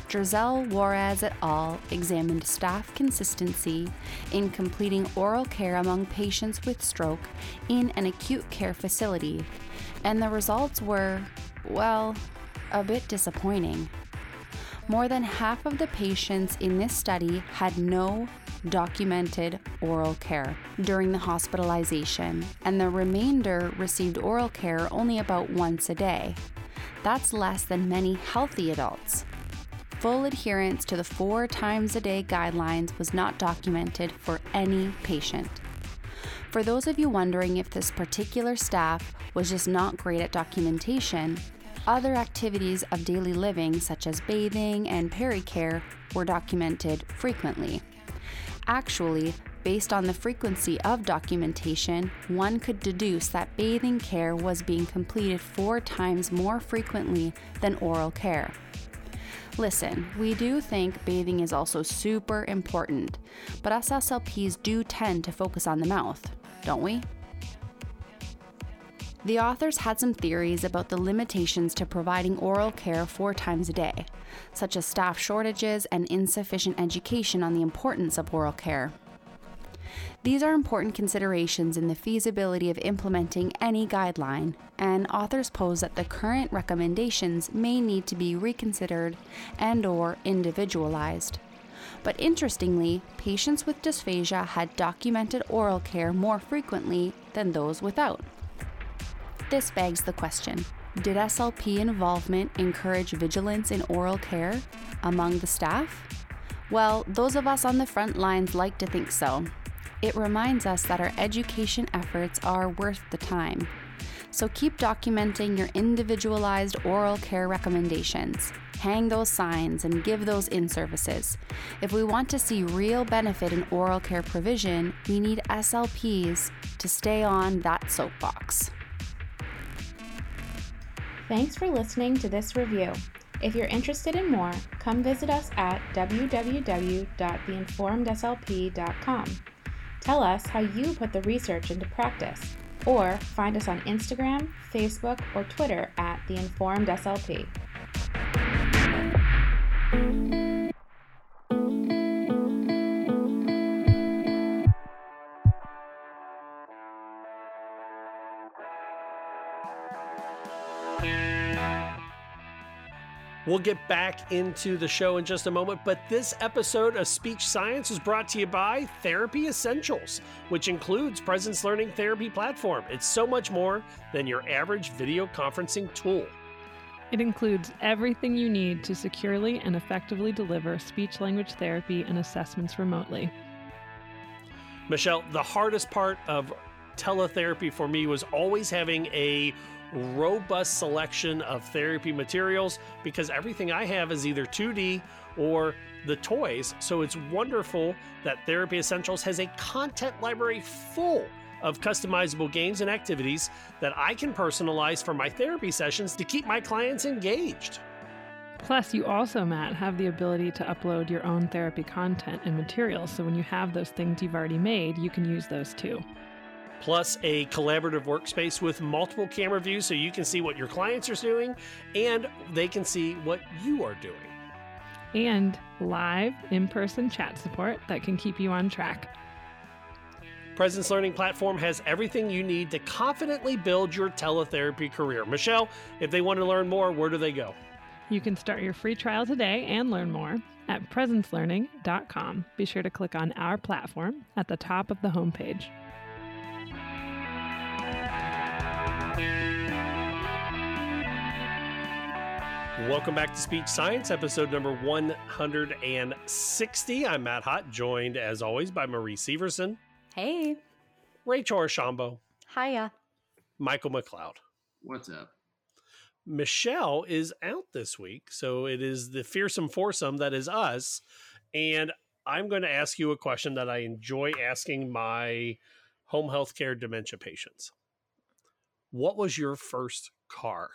Driselle Juarez et al. Examined staff consistency in completing oral care among patients with stroke in an acute care facility, and the results were, well, a bit disappointing. More than half of the patients in this study had no documented oral care during the hospitalization, and the remainder received oral care only about once a day. That's less than many healthy adults. Full adherence to the 4 times a day guidelines was not documented for any patient. For those of you wondering if this particular staff was just not great at documentation, other activities of daily living such as bathing and pericare were documented frequently. Actually, based on the frequency of documentation, one could deduce that bathing care was being completed 4 times more frequently than oral care. Listen, we do think bathing is also super important, but us SLPs do tend to focus on the mouth, don't we? The authors had some theories about the limitations to providing oral care 4 times a day, such as staff shortages and insufficient education on the importance of oral care. These are important considerations in the feasibility of implementing any guideline, and authors pose that the current recommendations may need to be reconsidered and/or individualized. But interestingly, patients with dysphagia had documented oral care more frequently than those without. This begs the question, did SLP involvement encourage vigilance in oral care among the staff? Well, those of us on the front lines like to think so. It reminds us that our education efforts are worth the time. So keep documenting your individualized oral care recommendations. Hang those signs and give those in-services. If we want to see real benefit in oral care provision, we need SLPs to stay on that soapbox. Thanks for listening to this review. If you're interested in more, come visit us at www.theinformedslp.com. Tell us how you put the research into practice, or find us on Instagram, Facebook, or Twitter at The Informed SLP. We'll get back into the show in just a moment, but this episode of Speech Science is brought to you by Therapy Essentials, which includes Presence Learning Therapy Platform. It's so much more than your average video conferencing tool. It includes everything you need to securely and effectively deliver speech-language therapy and assessments remotely. Michelle, the hardest part of teletherapy for me was always having a robust selection of therapy materials, because everything I have is either 2D or the toys. So it's wonderful that Therapy Essentials has a content library full of customizable games and activities that I can personalize for my therapy sessions to keep my clients engaged. Plus, you also, Matt, have the ability to upload your own therapy content and materials. So when you have those things you've already made, you can use those too. Plus a collaborative workspace with multiple camera views so you can see what your clients are doing and they can see what you are doing. And live in-person chat support that can keep you on track. Presence Learning Platform has everything you need to confidently build your teletherapy career. Michelle, if they want to learn more, where do they go? You can start your free trial today and learn more at presencelearning.com. Be sure to click on Our Platform at the top of the homepage. Welcome back to Speech Science, episode number 160. I'm Matt Hott, joined as always by Marie Severson. Hey. Ray Chorashambo. Hiya. Michael MacLeod. What's up? Michelle is out this week, so it is the fearsome foursome that is us. And I'm going to ask you a question that I enjoy asking my home healthcare dementia patients. What was your first car?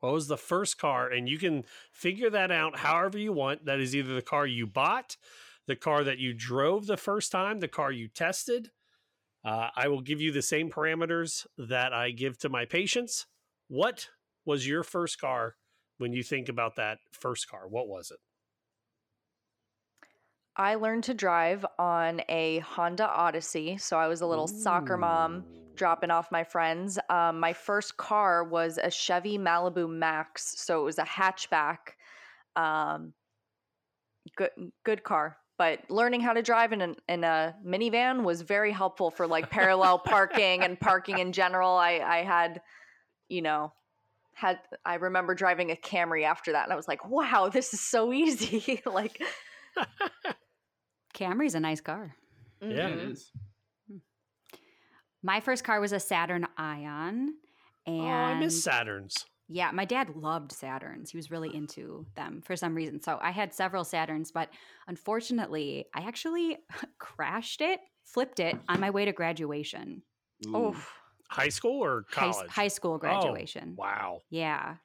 What was the first car? And you can figure that out however you want. That is either the car you bought, the car that you drove the first time, the car you tested. I will give you the same parameters that I give to my patients. What was your first car when you think about that first car? What was it? I learned to drive on a Honda Odyssey. So I was a little soccer mom dropping off my friends. My first car was a Chevy Malibu Max. So it was a hatchback. Good car. But learning how to drive in a minivan was very helpful for like parallel parking and parking in general. I remember driving a Camry after that, and I was like, wow, this is so easy. Like Camry's a nice car. Mm-hmm. Yeah, it is. My first car was a Saturn Ion. And oh, I miss Saturns. Yeah, my dad loved Saturns. He was really into them for some reason. So I had several Saturns, but unfortunately, I actually crashed it, flipped it on my way to graduation. Oh, high school or college? High school graduation. Oh, wow. Yeah.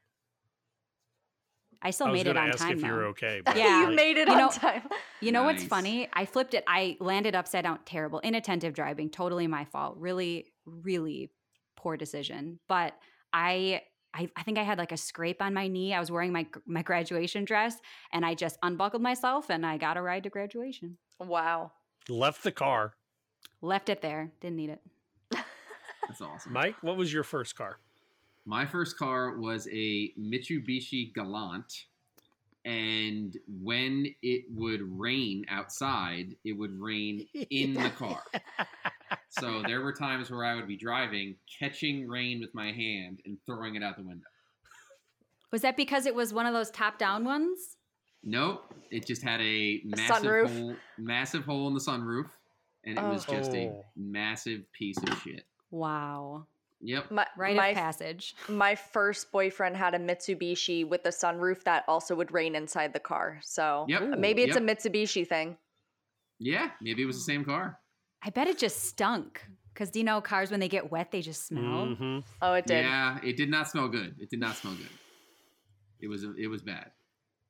I still made it on time. I was going to ask if you were okay. But yeah, you made it on time. You know what's funny? I flipped it. I landed upside down. Terrible, inattentive driving. Totally my fault. Really, really poor decision. But I think I had like a scrape on my knee. I was wearing my graduation dress, and I just unbuckled myself, and I got a ride to graduation. Wow. Left the car. Left it there. Didn't need it. That's awesome. Mike, what was your first car? My first car was a Mitsubishi Galant, and when it would rain outside, it would rain in the car. So there were times where I would be driving, catching rain with my hand and throwing it out the window. Was that because it was one of those top-down ones? Nope. It just had a massive hole in the sunroof, and it was just a massive piece of shit. Wow. Yep. Rite of passage. My first boyfriend had a Mitsubishi with a sunroof that also would rain inside the car. So maybe it's a Mitsubishi thing. Yeah, maybe it was the same car. I bet it just stunk because, do you know, cars, when they get wet, they just smell. Mm-hmm. Oh, it did. Yeah, it did not smell good. It did not smell good. It was bad.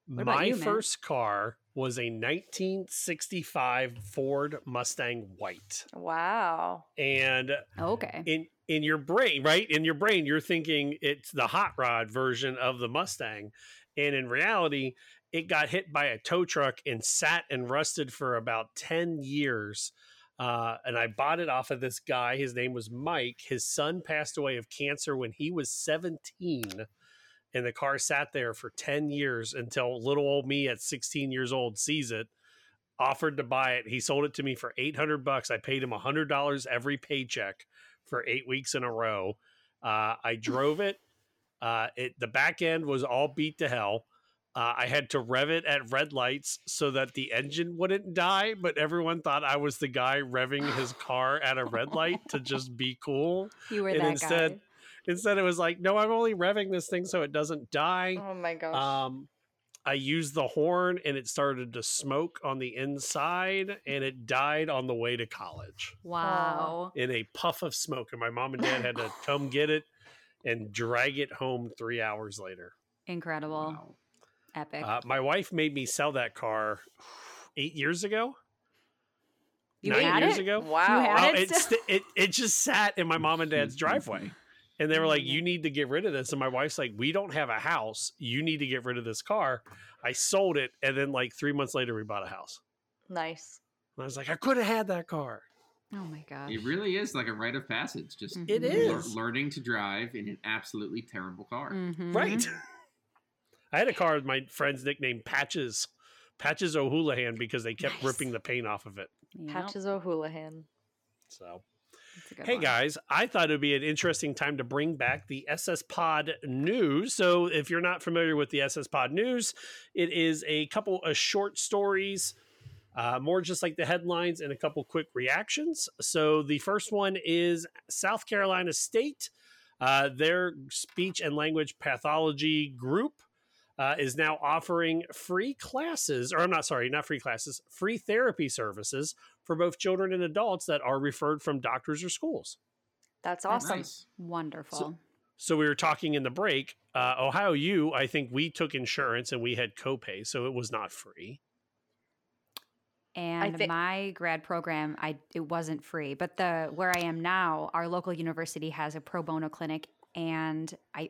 My first car was a 1965 Ford Mustang White. Wow. And okay, in your brain, right? In your brain, you're thinking it's the hot rod version of the Mustang. And in reality, it got hit by a tow truck and sat and rusted for about 10 years. And I bought it off of this guy. His name was Mike. His son passed away of cancer when he was 17. And the car sat there for 10 years until little old me at 16 years old sees it, offered to buy it. He sold it to me for $800. I paid him $100 every paycheck for 8 weeks in a row. I drove it. The back end was all beat to hell. I had to rev it at red lights so that the engine wouldn't die, but everyone thought I was the guy revving his car at a red light to just be cool. You were and that instead, guy. Instead, it was like, no, I'm only revving this thing so it doesn't die. Oh, my gosh. I used the horn, and it started to smoke on the inside, and it died on the way to college. Wow. In a puff of smoke, and my mom and dad had to come get it and drag it home 3 hours later. Incredible. Wow. Epic. My wife made me sell that car 8 years ago. You 9 years it? Ago. Wow. It just sat in my mom and dad's driveway. And they were like, you need to get rid of this. And my wife's like, we don't have a house. You need to get rid of this car. I sold it. And then like 3 months later, we bought a house. Nice. And I was like, I could have had that car. Oh, my gosh. It really is like a rite of passage. Just it is. Learning to drive in an absolutely terrible car. Mm-hmm. Right. I had a car with my friend's nickname Patches O'Houlihan, because they kept ripping the paint off of it. Yep. Patches O'Houlihan. So, hey one. Guys, I thought it would be an interesting time to bring back the SS Pod News. So if you're not familiar with the SS Pod News, it is a couple of short stories More just like the headlines and a couple quick reactions. So the first one is South Carolina State. Their speech and language pathology group is now offering free classes, or I'm not sorry, not free classes, free therapy services for both children and adults that are referred from doctors or schools. That's awesome. Nice. Wonderful. So we were talking in the break, Ohio U, I think we took insurance and we had copay, so it was not free. And my grad program, it wasn't free. But where I am now, our local university has a pro bono clinic, and I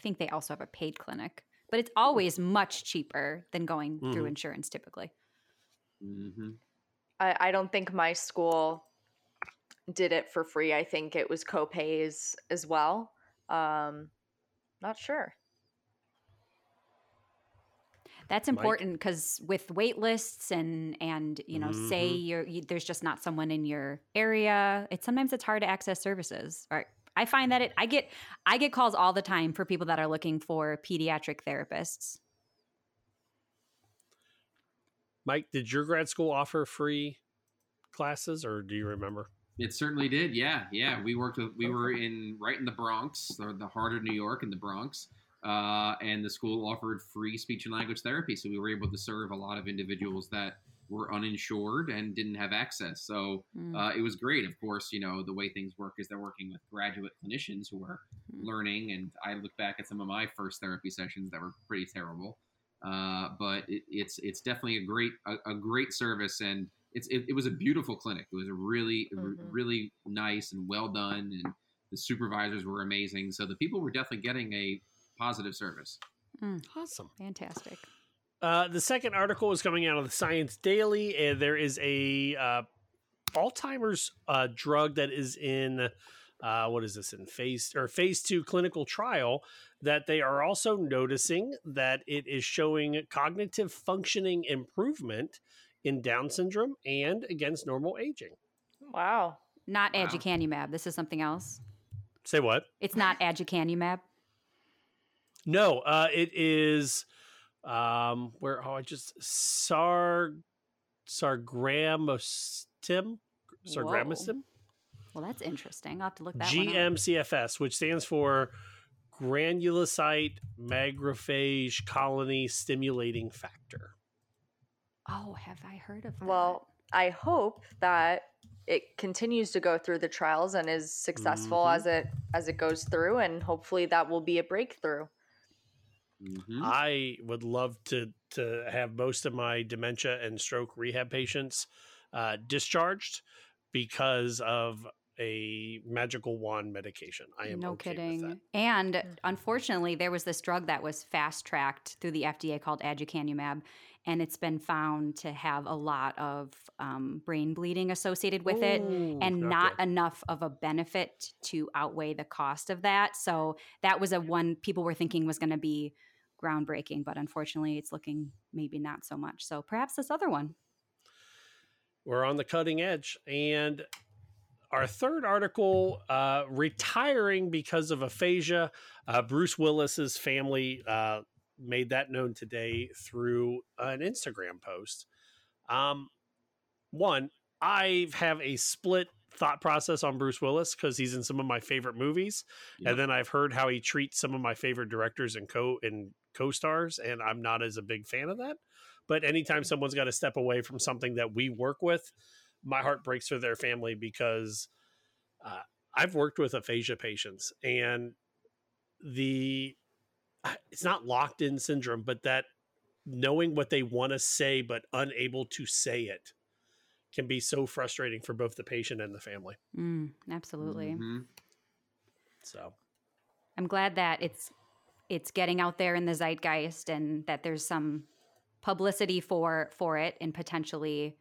think they also have a paid clinic. But it's always much cheaper than going through insurance typically. Mm-hmm. I don't think my school did it for free. I think it was co-pays as well. Not sure. That's important because with wait lists and you know, say there's just not someone in your area. Sometimes it's hard to access services. Or I find that I get calls all the time for people that are looking for pediatric therapists. Mike, did your grad school offer free classes, or do you remember? It certainly did. Yeah. We were in the Bronx, or the heart of New York, in the Bronx. And the school offered free speech and language therapy. So we were able to serve a lot of individuals that were uninsured and didn't have access. So it was great. Of course, you know, the way things work is they're working with graduate clinicians who are learning. And I look back at some of my first therapy sessions that were pretty terrible. But it's definitely a great service. And it was a beautiful clinic. It was a really, really nice and well done. And the supervisors were amazing. So the people were definitely getting a positive service. Awesome. Fantastic. The second article is coming out of the Science Daily, and there is a Alzheimer's drug that is in phase 2 clinical trial, that they are also noticing that it is showing cognitive functioning improvement in Down syndrome and against normal aging. Wow. Not aducanumab. This is something else. Say what? It's not aducanumab. No, it is sargramostim. Sargramostim. Well, that's interesting. I'll have to look that one up. GMCFS, which stands for granulocyte macrophage colony stimulating factor. Oh, have I heard of that? Well, I hope that it continues to go through the trials and is successful as it goes through, and hopefully that will be a breakthrough. Mm-hmm. I would love to have most of my dementia and stroke rehab patients discharged because of a magical wand medication. I am no kidding. With that. And unfortunately, there was this drug that was fast tracked through the FDA called aducanumab, and it's been found to have a lot of brain bleeding associated with it, and not enough of a benefit to outweigh the cost of that. So that was one people were thinking was going to be groundbreaking, but unfortunately it's looking maybe not so much. So perhaps this other one. We're on the cutting edge. And our third article, retiring because of aphasia, Bruce Willis's family made that known today through an Instagram post. One, I have a split thought process on Bruce Willis because he's in some of my favorite movies. Yep. And then I've heard how he treats some of my favorite directors and co-stars. And I'm not as a big fan of that, but anytime someone's got to step away from something that we work with, my heart breaks for their family, because I've worked with aphasia patients, and it's not locked in syndrome, but that knowing what they want to say, but unable to say it, can be so frustrating for both the patient and the family. Absolutely. Mm-hmm. So I'm glad that it's getting out there in the zeitgeist, and that there's some publicity for it, and potentially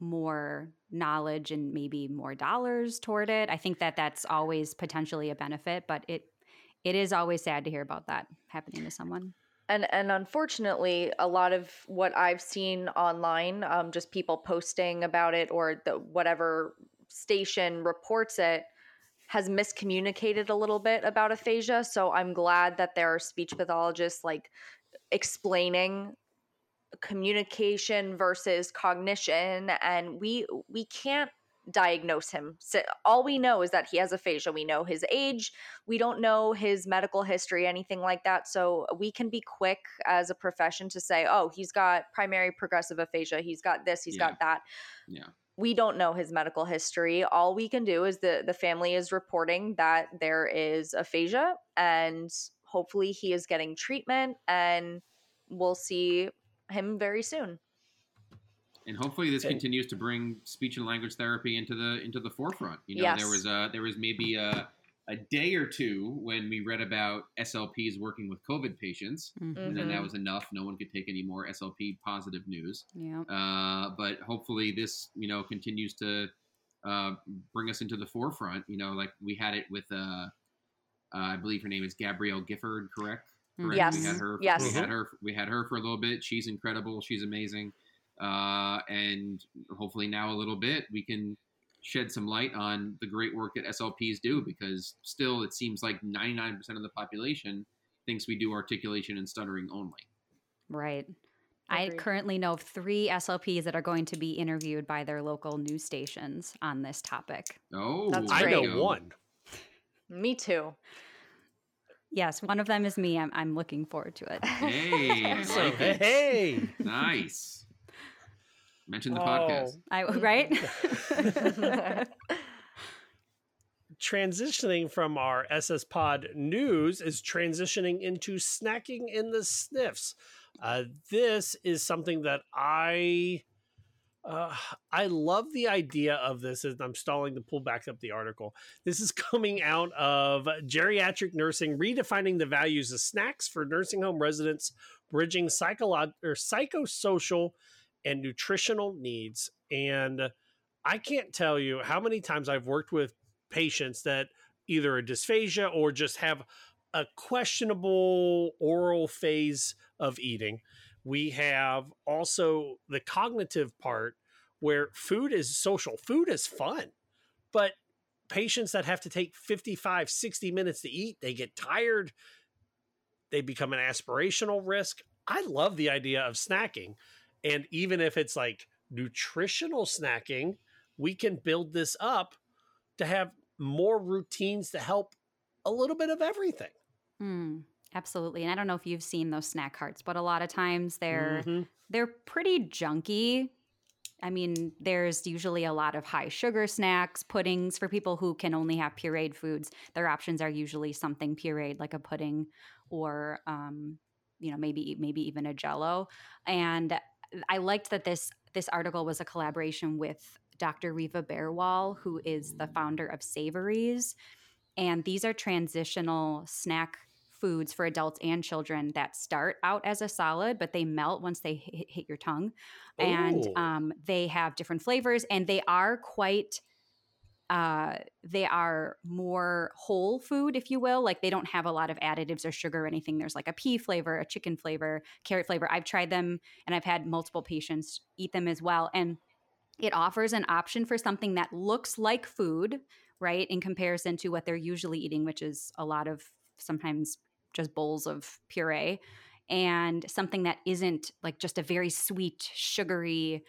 more knowledge and maybe more dollars toward it. I think that that's always potentially a benefit, but it is always sad to hear about that happening to someone. And unfortunately, a lot of what I've seen online, just people posting about it, or whatever station reports it, has miscommunicated a little bit about aphasia. So I'm glad that there are speech pathologists like explaining communication versus cognition, and we can't diagnose him. So all we know is that he has aphasia. We know his age. We don't know his medical history, anything like that. So we can be quick as a profession to say, oh, he's got primary progressive aphasia. He's got this, he's got that. Yeah. We don't know his medical history. All we can do is the family is reporting that there is aphasia, and hopefully he is getting treatment, and we'll see him very soon. And hopefully this continues to bring speech and language therapy into the forefront. You know, yes. there was maybe a day or two when we read about SLPs working with COVID patients, mm-hmm. and then that was enough. No one could take any more SLP positive news. Yeah. But hopefully this, you know, continues to bring us into the forefront. You know, like we had it with, I believe her name is Gabrielle Gifford, correct? Yes. We had her for a little bit. She's incredible. She's amazing. And hopefully now a little bit we can shed some light on the great work that SLPs do, because still it seems like 99% of the population thinks we do articulation and stuttering only. Right. Agreed. I currently know of 3 SLPs that are going to be interviewed by their local news stations on this topic. Oh, that's great. I know one. Me too. Yes, one of them is me. I'm looking forward to it. Hey, so, hey, nice. Mention the podcast. Right? Transitioning from our SS Pod news is transitioning into snacking in the sniffs. This is something that I love the idea of this, and I'm stalling to pull back up the article. This is coming out of Geriatric Nursing, Redefining the Values of Snacks for Nursing Home Residents, Bridging Psychosocial and Nutritional Needs. And I can't tell you how many times I've worked with patients that either are dysphagia or just have a questionable oral phase of eating. We have also the cognitive part where food is social. Food is fun, but patients that have to take 55, 60 minutes to eat, they get tired. They become an aspirational risk. I love the idea of snacking. And even if it's like nutritional snacking, we can build this up to have more routines to help a little bit of everything. Absolutely. And I don't know if you've seen those snack carts, but a lot of times they're pretty junky. I mean, there's usually a lot of high sugar snacks, puddings for people who can only have pureed foods. Their options are usually something pureed like a pudding or, you know, maybe even a Jell-O. And I liked that this article was a collaboration with Dr. Reva Bearwall, who is the founder of Savories. And these are transitional snack foods for adults and children that start out as a solid, but they melt once they hit your tongue. Ooh. And they have different flavors, and they are quite they are more whole food, if you will. Like they don't have a lot of additives or sugar or anything. There's like a pea flavor, a chicken flavor, carrot flavor. I've tried them, and I've had multiple patients eat them as well. And it offers an option for something that looks like food, right? In comparison to what they're usually eating, which is a lot of sometimes just bowls of puree, and something that isn't like just a very sweet, sugary,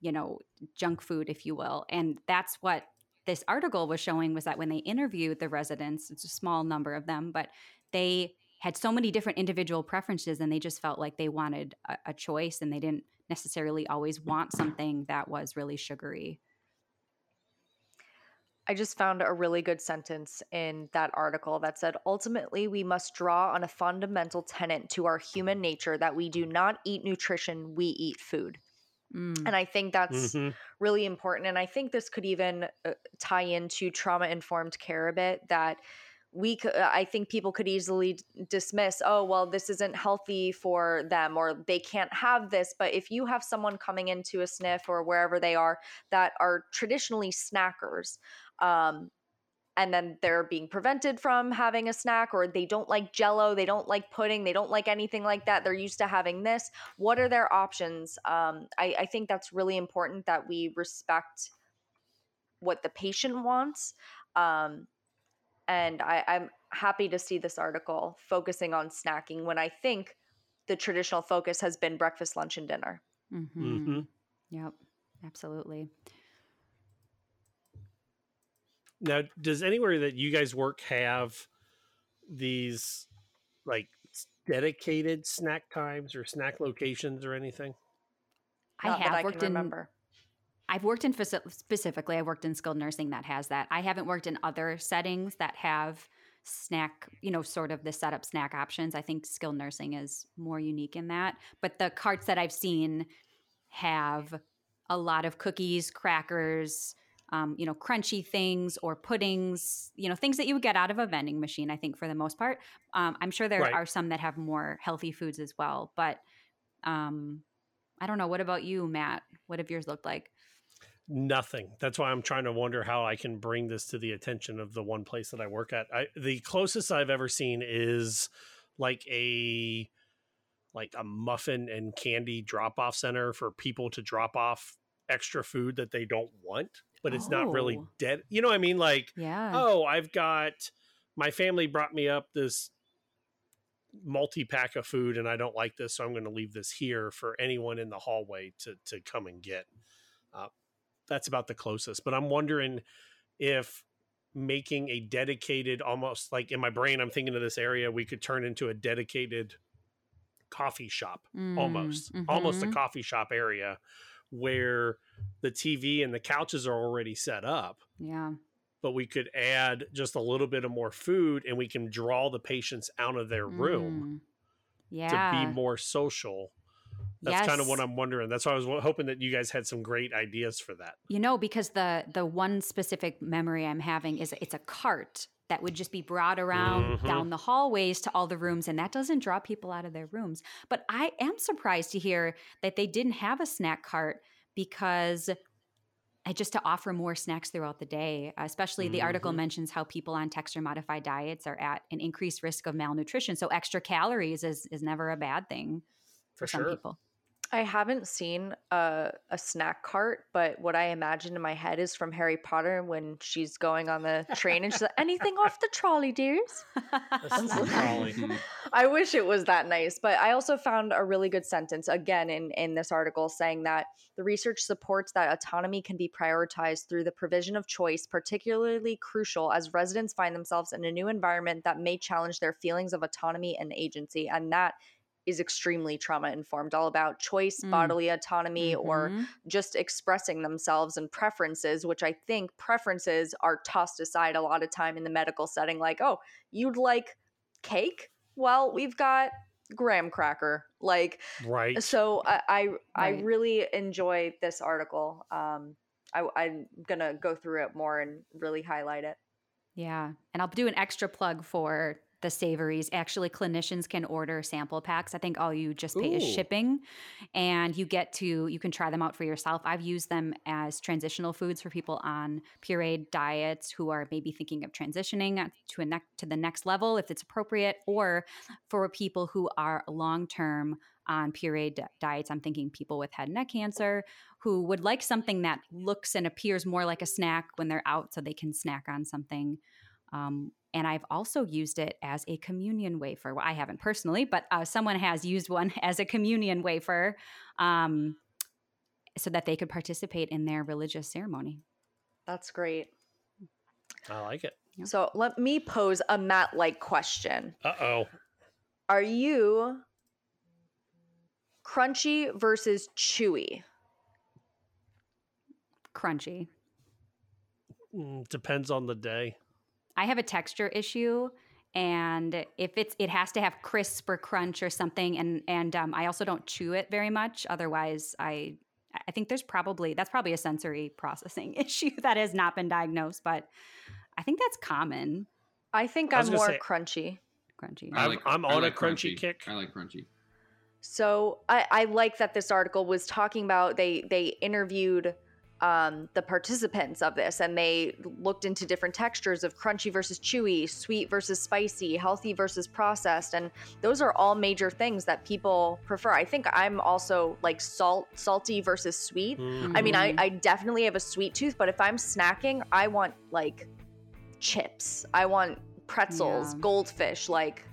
you know, junk food, if you will. And that's what this article was showing, was that when they interviewed the residents, it's a small number of them, but they had so many different individual preferences, and they just felt like they wanted a choice, and they didn't necessarily always want something that was really sugary. I just found a really good sentence in that article that said, ultimately, we must draw on a fundamental tenet to our human nature that we do not eat nutrition, we eat food. And I think that's really important. And I think this could even tie into trauma-informed care a bit, that I think people could easily dismiss, oh, well, this isn't healthy for them, or they can't have this. But if you have someone coming into a SNF or wherever they are that are traditionally snackers, and then they're being prevented from having a snack, or they don't like Jell-O, they don't like pudding, they don't like anything like that. They're used to having this. What are their options? I think that's really important, that we respect what the patient wants. And I'm happy to see this article focusing on snacking, when I think the traditional focus has been breakfast, lunch, and dinner. Mm-hmm. Mm-hmm. Yep, absolutely. Now, does anywhere that you guys work have these like dedicated snack times or snack locations or anything? I worked in skilled nursing that has that. I haven't worked in other settings that have snack, sort of the setup snack options. I think skilled nursing is more unique in that. But the carts that I've seen have a lot of cookies, crackers, crunchy things or puddings, things that you would get out of a vending machine, I think, for the most part. I'm sure there are some that have more healthy foods as well. But I don't know. What about you, Matt? What have yours looked like? Nothing. That's why I'm trying to wonder how I can bring this to the attention of the one place that I work at. The closest I've ever seen is like a muffin and candy drop-off center for people to drop off extra food that they don't want, but it's not really dead. You know what I mean? Like, I've got, my family brought me up this multi-pack of food and I don't like this, so I'm going to leave this here for anyone in the hallway to come and get. That's about the closest, but I'm wondering if making a dedicated, almost like in my brain, I'm thinking of this area we could turn into a dedicated coffee shop, almost a coffee shop area where the TV and the couches are already set up. Yeah. But we could add just a little bit of more food and we can draw the patients out of their room to be more social. That's kind of what I'm wondering. That's why I was hoping that you guys had some great ideas for that. Because the one specific memory I'm having is it's a cart that would just be brought around down the hallways to all the rooms, and that doesn't draw people out of their rooms. But I am surprised to hear that they didn't have a snack cart because just to offer more snacks throughout the day, especially the article mentions how people on texture-modified diets are at an increased risk of malnutrition, so extra calories is never a bad thing for some people. I haven't seen a snack cart, but what I imagine in my head is from Harry Potter when she's going on the train and she's like, anything off the trolley, dears? Trolley. I wish it was that nice. But I also found a really good sentence, again, in this article saying that the research supports that autonomy can be prioritized through the provision of choice, particularly crucial as residents find themselves in a new environment that may challenge their feelings of autonomy and agency. And that is extremely trauma-informed, all about choice, bodily autonomy, or just expressing themselves and preferences, which I think preferences are tossed aside a lot of time in the medical setting. Like, oh, you'd like cake? Well, we've got graham cracker. So I really enjoy this article. I'm going to go through it more and really highlight it. Yeah. And I'll do an extra plug for the Savories. Actually, clinicians can order sample packs. I think all you just pay is shipping, and you can try them out for yourself. I've used them as transitional foods for people on pureed diets who are maybe thinking of transitioning to the next level if it's appropriate, or for people who are long-term on pureed diets. I'm thinking people with head and neck cancer who would like something that looks and appears more like a snack when they're out so they can snack on something. And I've also used it as a communion wafer. Well, I haven't personally, but someone has used one as a communion wafer so that they could participate in their religious ceremony. That's great. I like it. Yep. So let me pose a Matt-like question. Uh-oh. Are you crunchy versus chewy? Crunchy. Depends on the day. I have a texture issue, and if it has to have crisp or crunch or something, and I also don't chew it very much. Otherwise, I think that's probably a sensory processing issue that has not been diagnosed, but I think that's common. I think I'm more crunchy. Crunchy. I'm on a crunchy kick. I like crunchy. So I like that this article was talking about they interviewed the participants of this, and they looked into different textures of crunchy versus chewy, sweet versus spicy, healthy versus processed, and those are all major things that people prefer. I think I'm also like salty versus sweet. I mean, I definitely have a sweet tooth, but if I'm snacking, I want like chips, I want pretzels, goldfish, like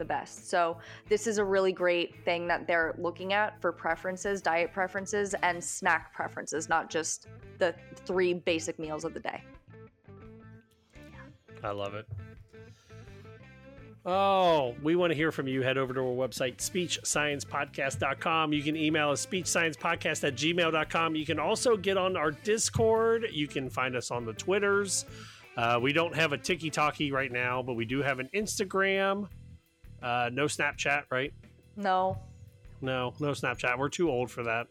the best. So this is a really great thing that they're looking at for preferences, diet preferences, and snack preferences, not just the three basic meals of the day. I love it. Oh, we want to hear from you. Head over to our website, speechsciencepodcast.com. You can email us, speechsciencepodcast@gmail.com. You can also get on our Discord. You can find us on the Twitters. We don't have a Tiki-Taki right now, but we do have an Instagram. No Snapchat, right? No Snapchat. We're too old for that.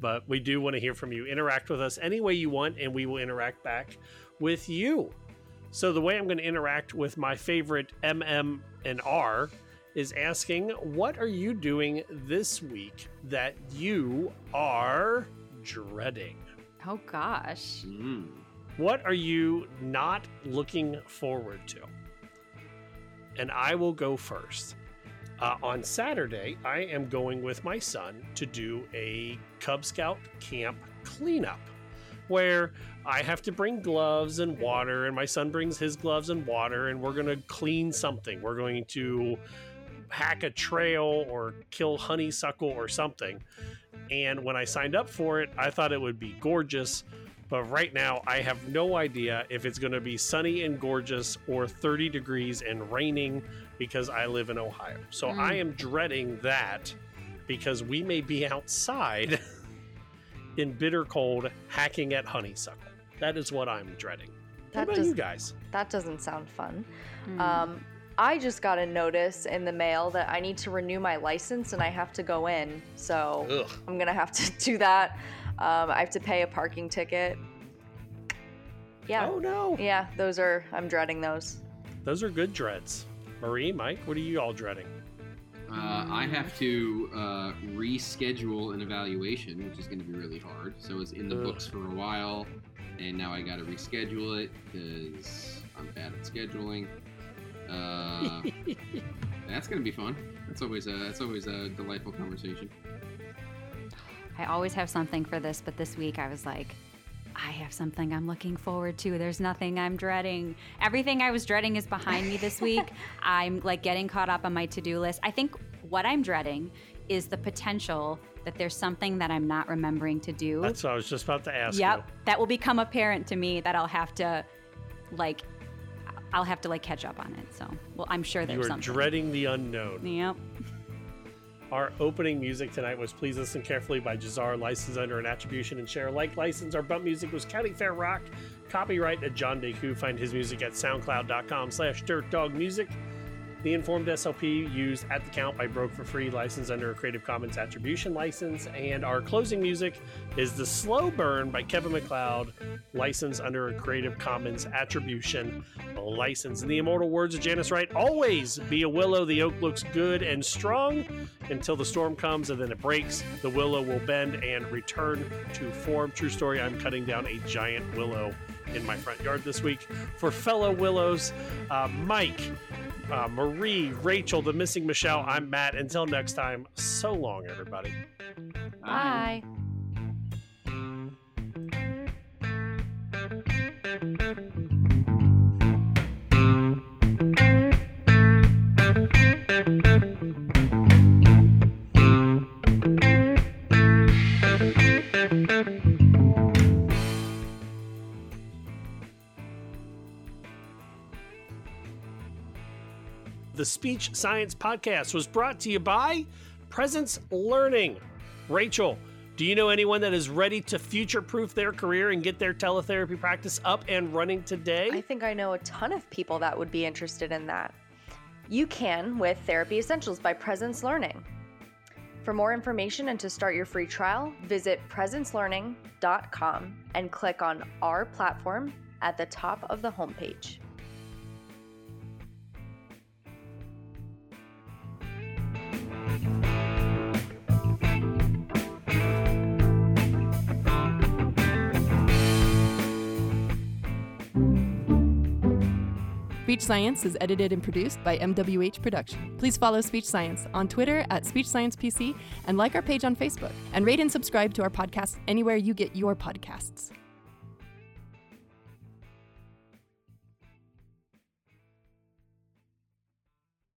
But we do want to hear from you. Interact with us any way you want, and we will interact back with you. So the way I'm going to interact with my favorite MM&R is asking, what are you doing this week that you are dreading? Oh, gosh. What are you not looking forward to? And I will go first. On Saturday, I am going with my son to do a Cub Scout camp cleanup, where I have to bring gloves and water, and my son brings his gloves and water, and we're going to clean something. We're going to hack a trail or kill honeysuckle or something. And when I signed up for it, I thought it would be gorgeous. But right now, I have no idea if it's going to be sunny and gorgeous or 30 degrees and raining, because I live in Ohio. So I am dreading that, because we may be outside in bitter cold hacking at honeysuckle. That is what I'm dreading. What about you guys? That doesn't sound fun. I just got a notice in the mail that I need to renew my license and I have to go in. So I'm going to have to do that. I have to pay a parking ticket. Yeah. Oh, no. Yeah, I'm dreading those. Those are good dreads. Marie, Mike, what are you all dreading? I have to reschedule an evaluation, which is going to be really hard. So it was in the books for a while, and now I got to reschedule it because I'm bad at scheduling. That's going to be fun. That's always a delightful conversation. I always have something for this, but this week I was like, I have something I'm looking forward to. There's nothing I'm dreading. Everything I was dreading is behind me this week. I'm like getting caught up on my to-do list. I think what I'm dreading is the potential that there's something that I'm not remembering to do. That's what I was just about to ask. Yep. You. That will become apparent to me that I'll have to catch up on it. So, I'm sure there's something. You are dreading the unknown. Yep. Our opening music tonight was Please Listen Carefully by Jazar, licensed under an attribution and share alike license. Our bump music was County Fair Rock, copyright at John Deku. Find his music at soundcloud.com/dirtdogmusic. The Informed SLP used At The Count by Broke For Free, licensed under a Creative Commons attribution license. And our closing music is The Slow Burn by Kevin MacLeod, licensed under a Creative Commons attribution license. In the immortal words of Janice Wright, always be a willow. The oak looks good and strong until the storm comes, and then it breaks. The willow will bend and return to form. True story, I'm cutting down a giant willow in my front yard this week. For fellow willows, Mike, Marie, Rachel, the missing Michelle, I'm Matt. Until next time, so long, everybody. Bye. The Speech Science Podcast was brought to you by Presence Learning. Rachel, do you know anyone that is ready to future-proof their career and get their teletherapy practice up and running today? I think I know a ton of people that would be interested in that. You can with Therapy Essentials by Presence Learning. For more information and to start your free trial, visit presencelearning.com and click on Our Platform at the top of the homepage. Speech Science is edited and produced by MWH Production. Please follow Speech Science on Twitter at SpeechSciencePC and like our page on Facebook. And rate and subscribe to our podcast anywhere you get your podcasts.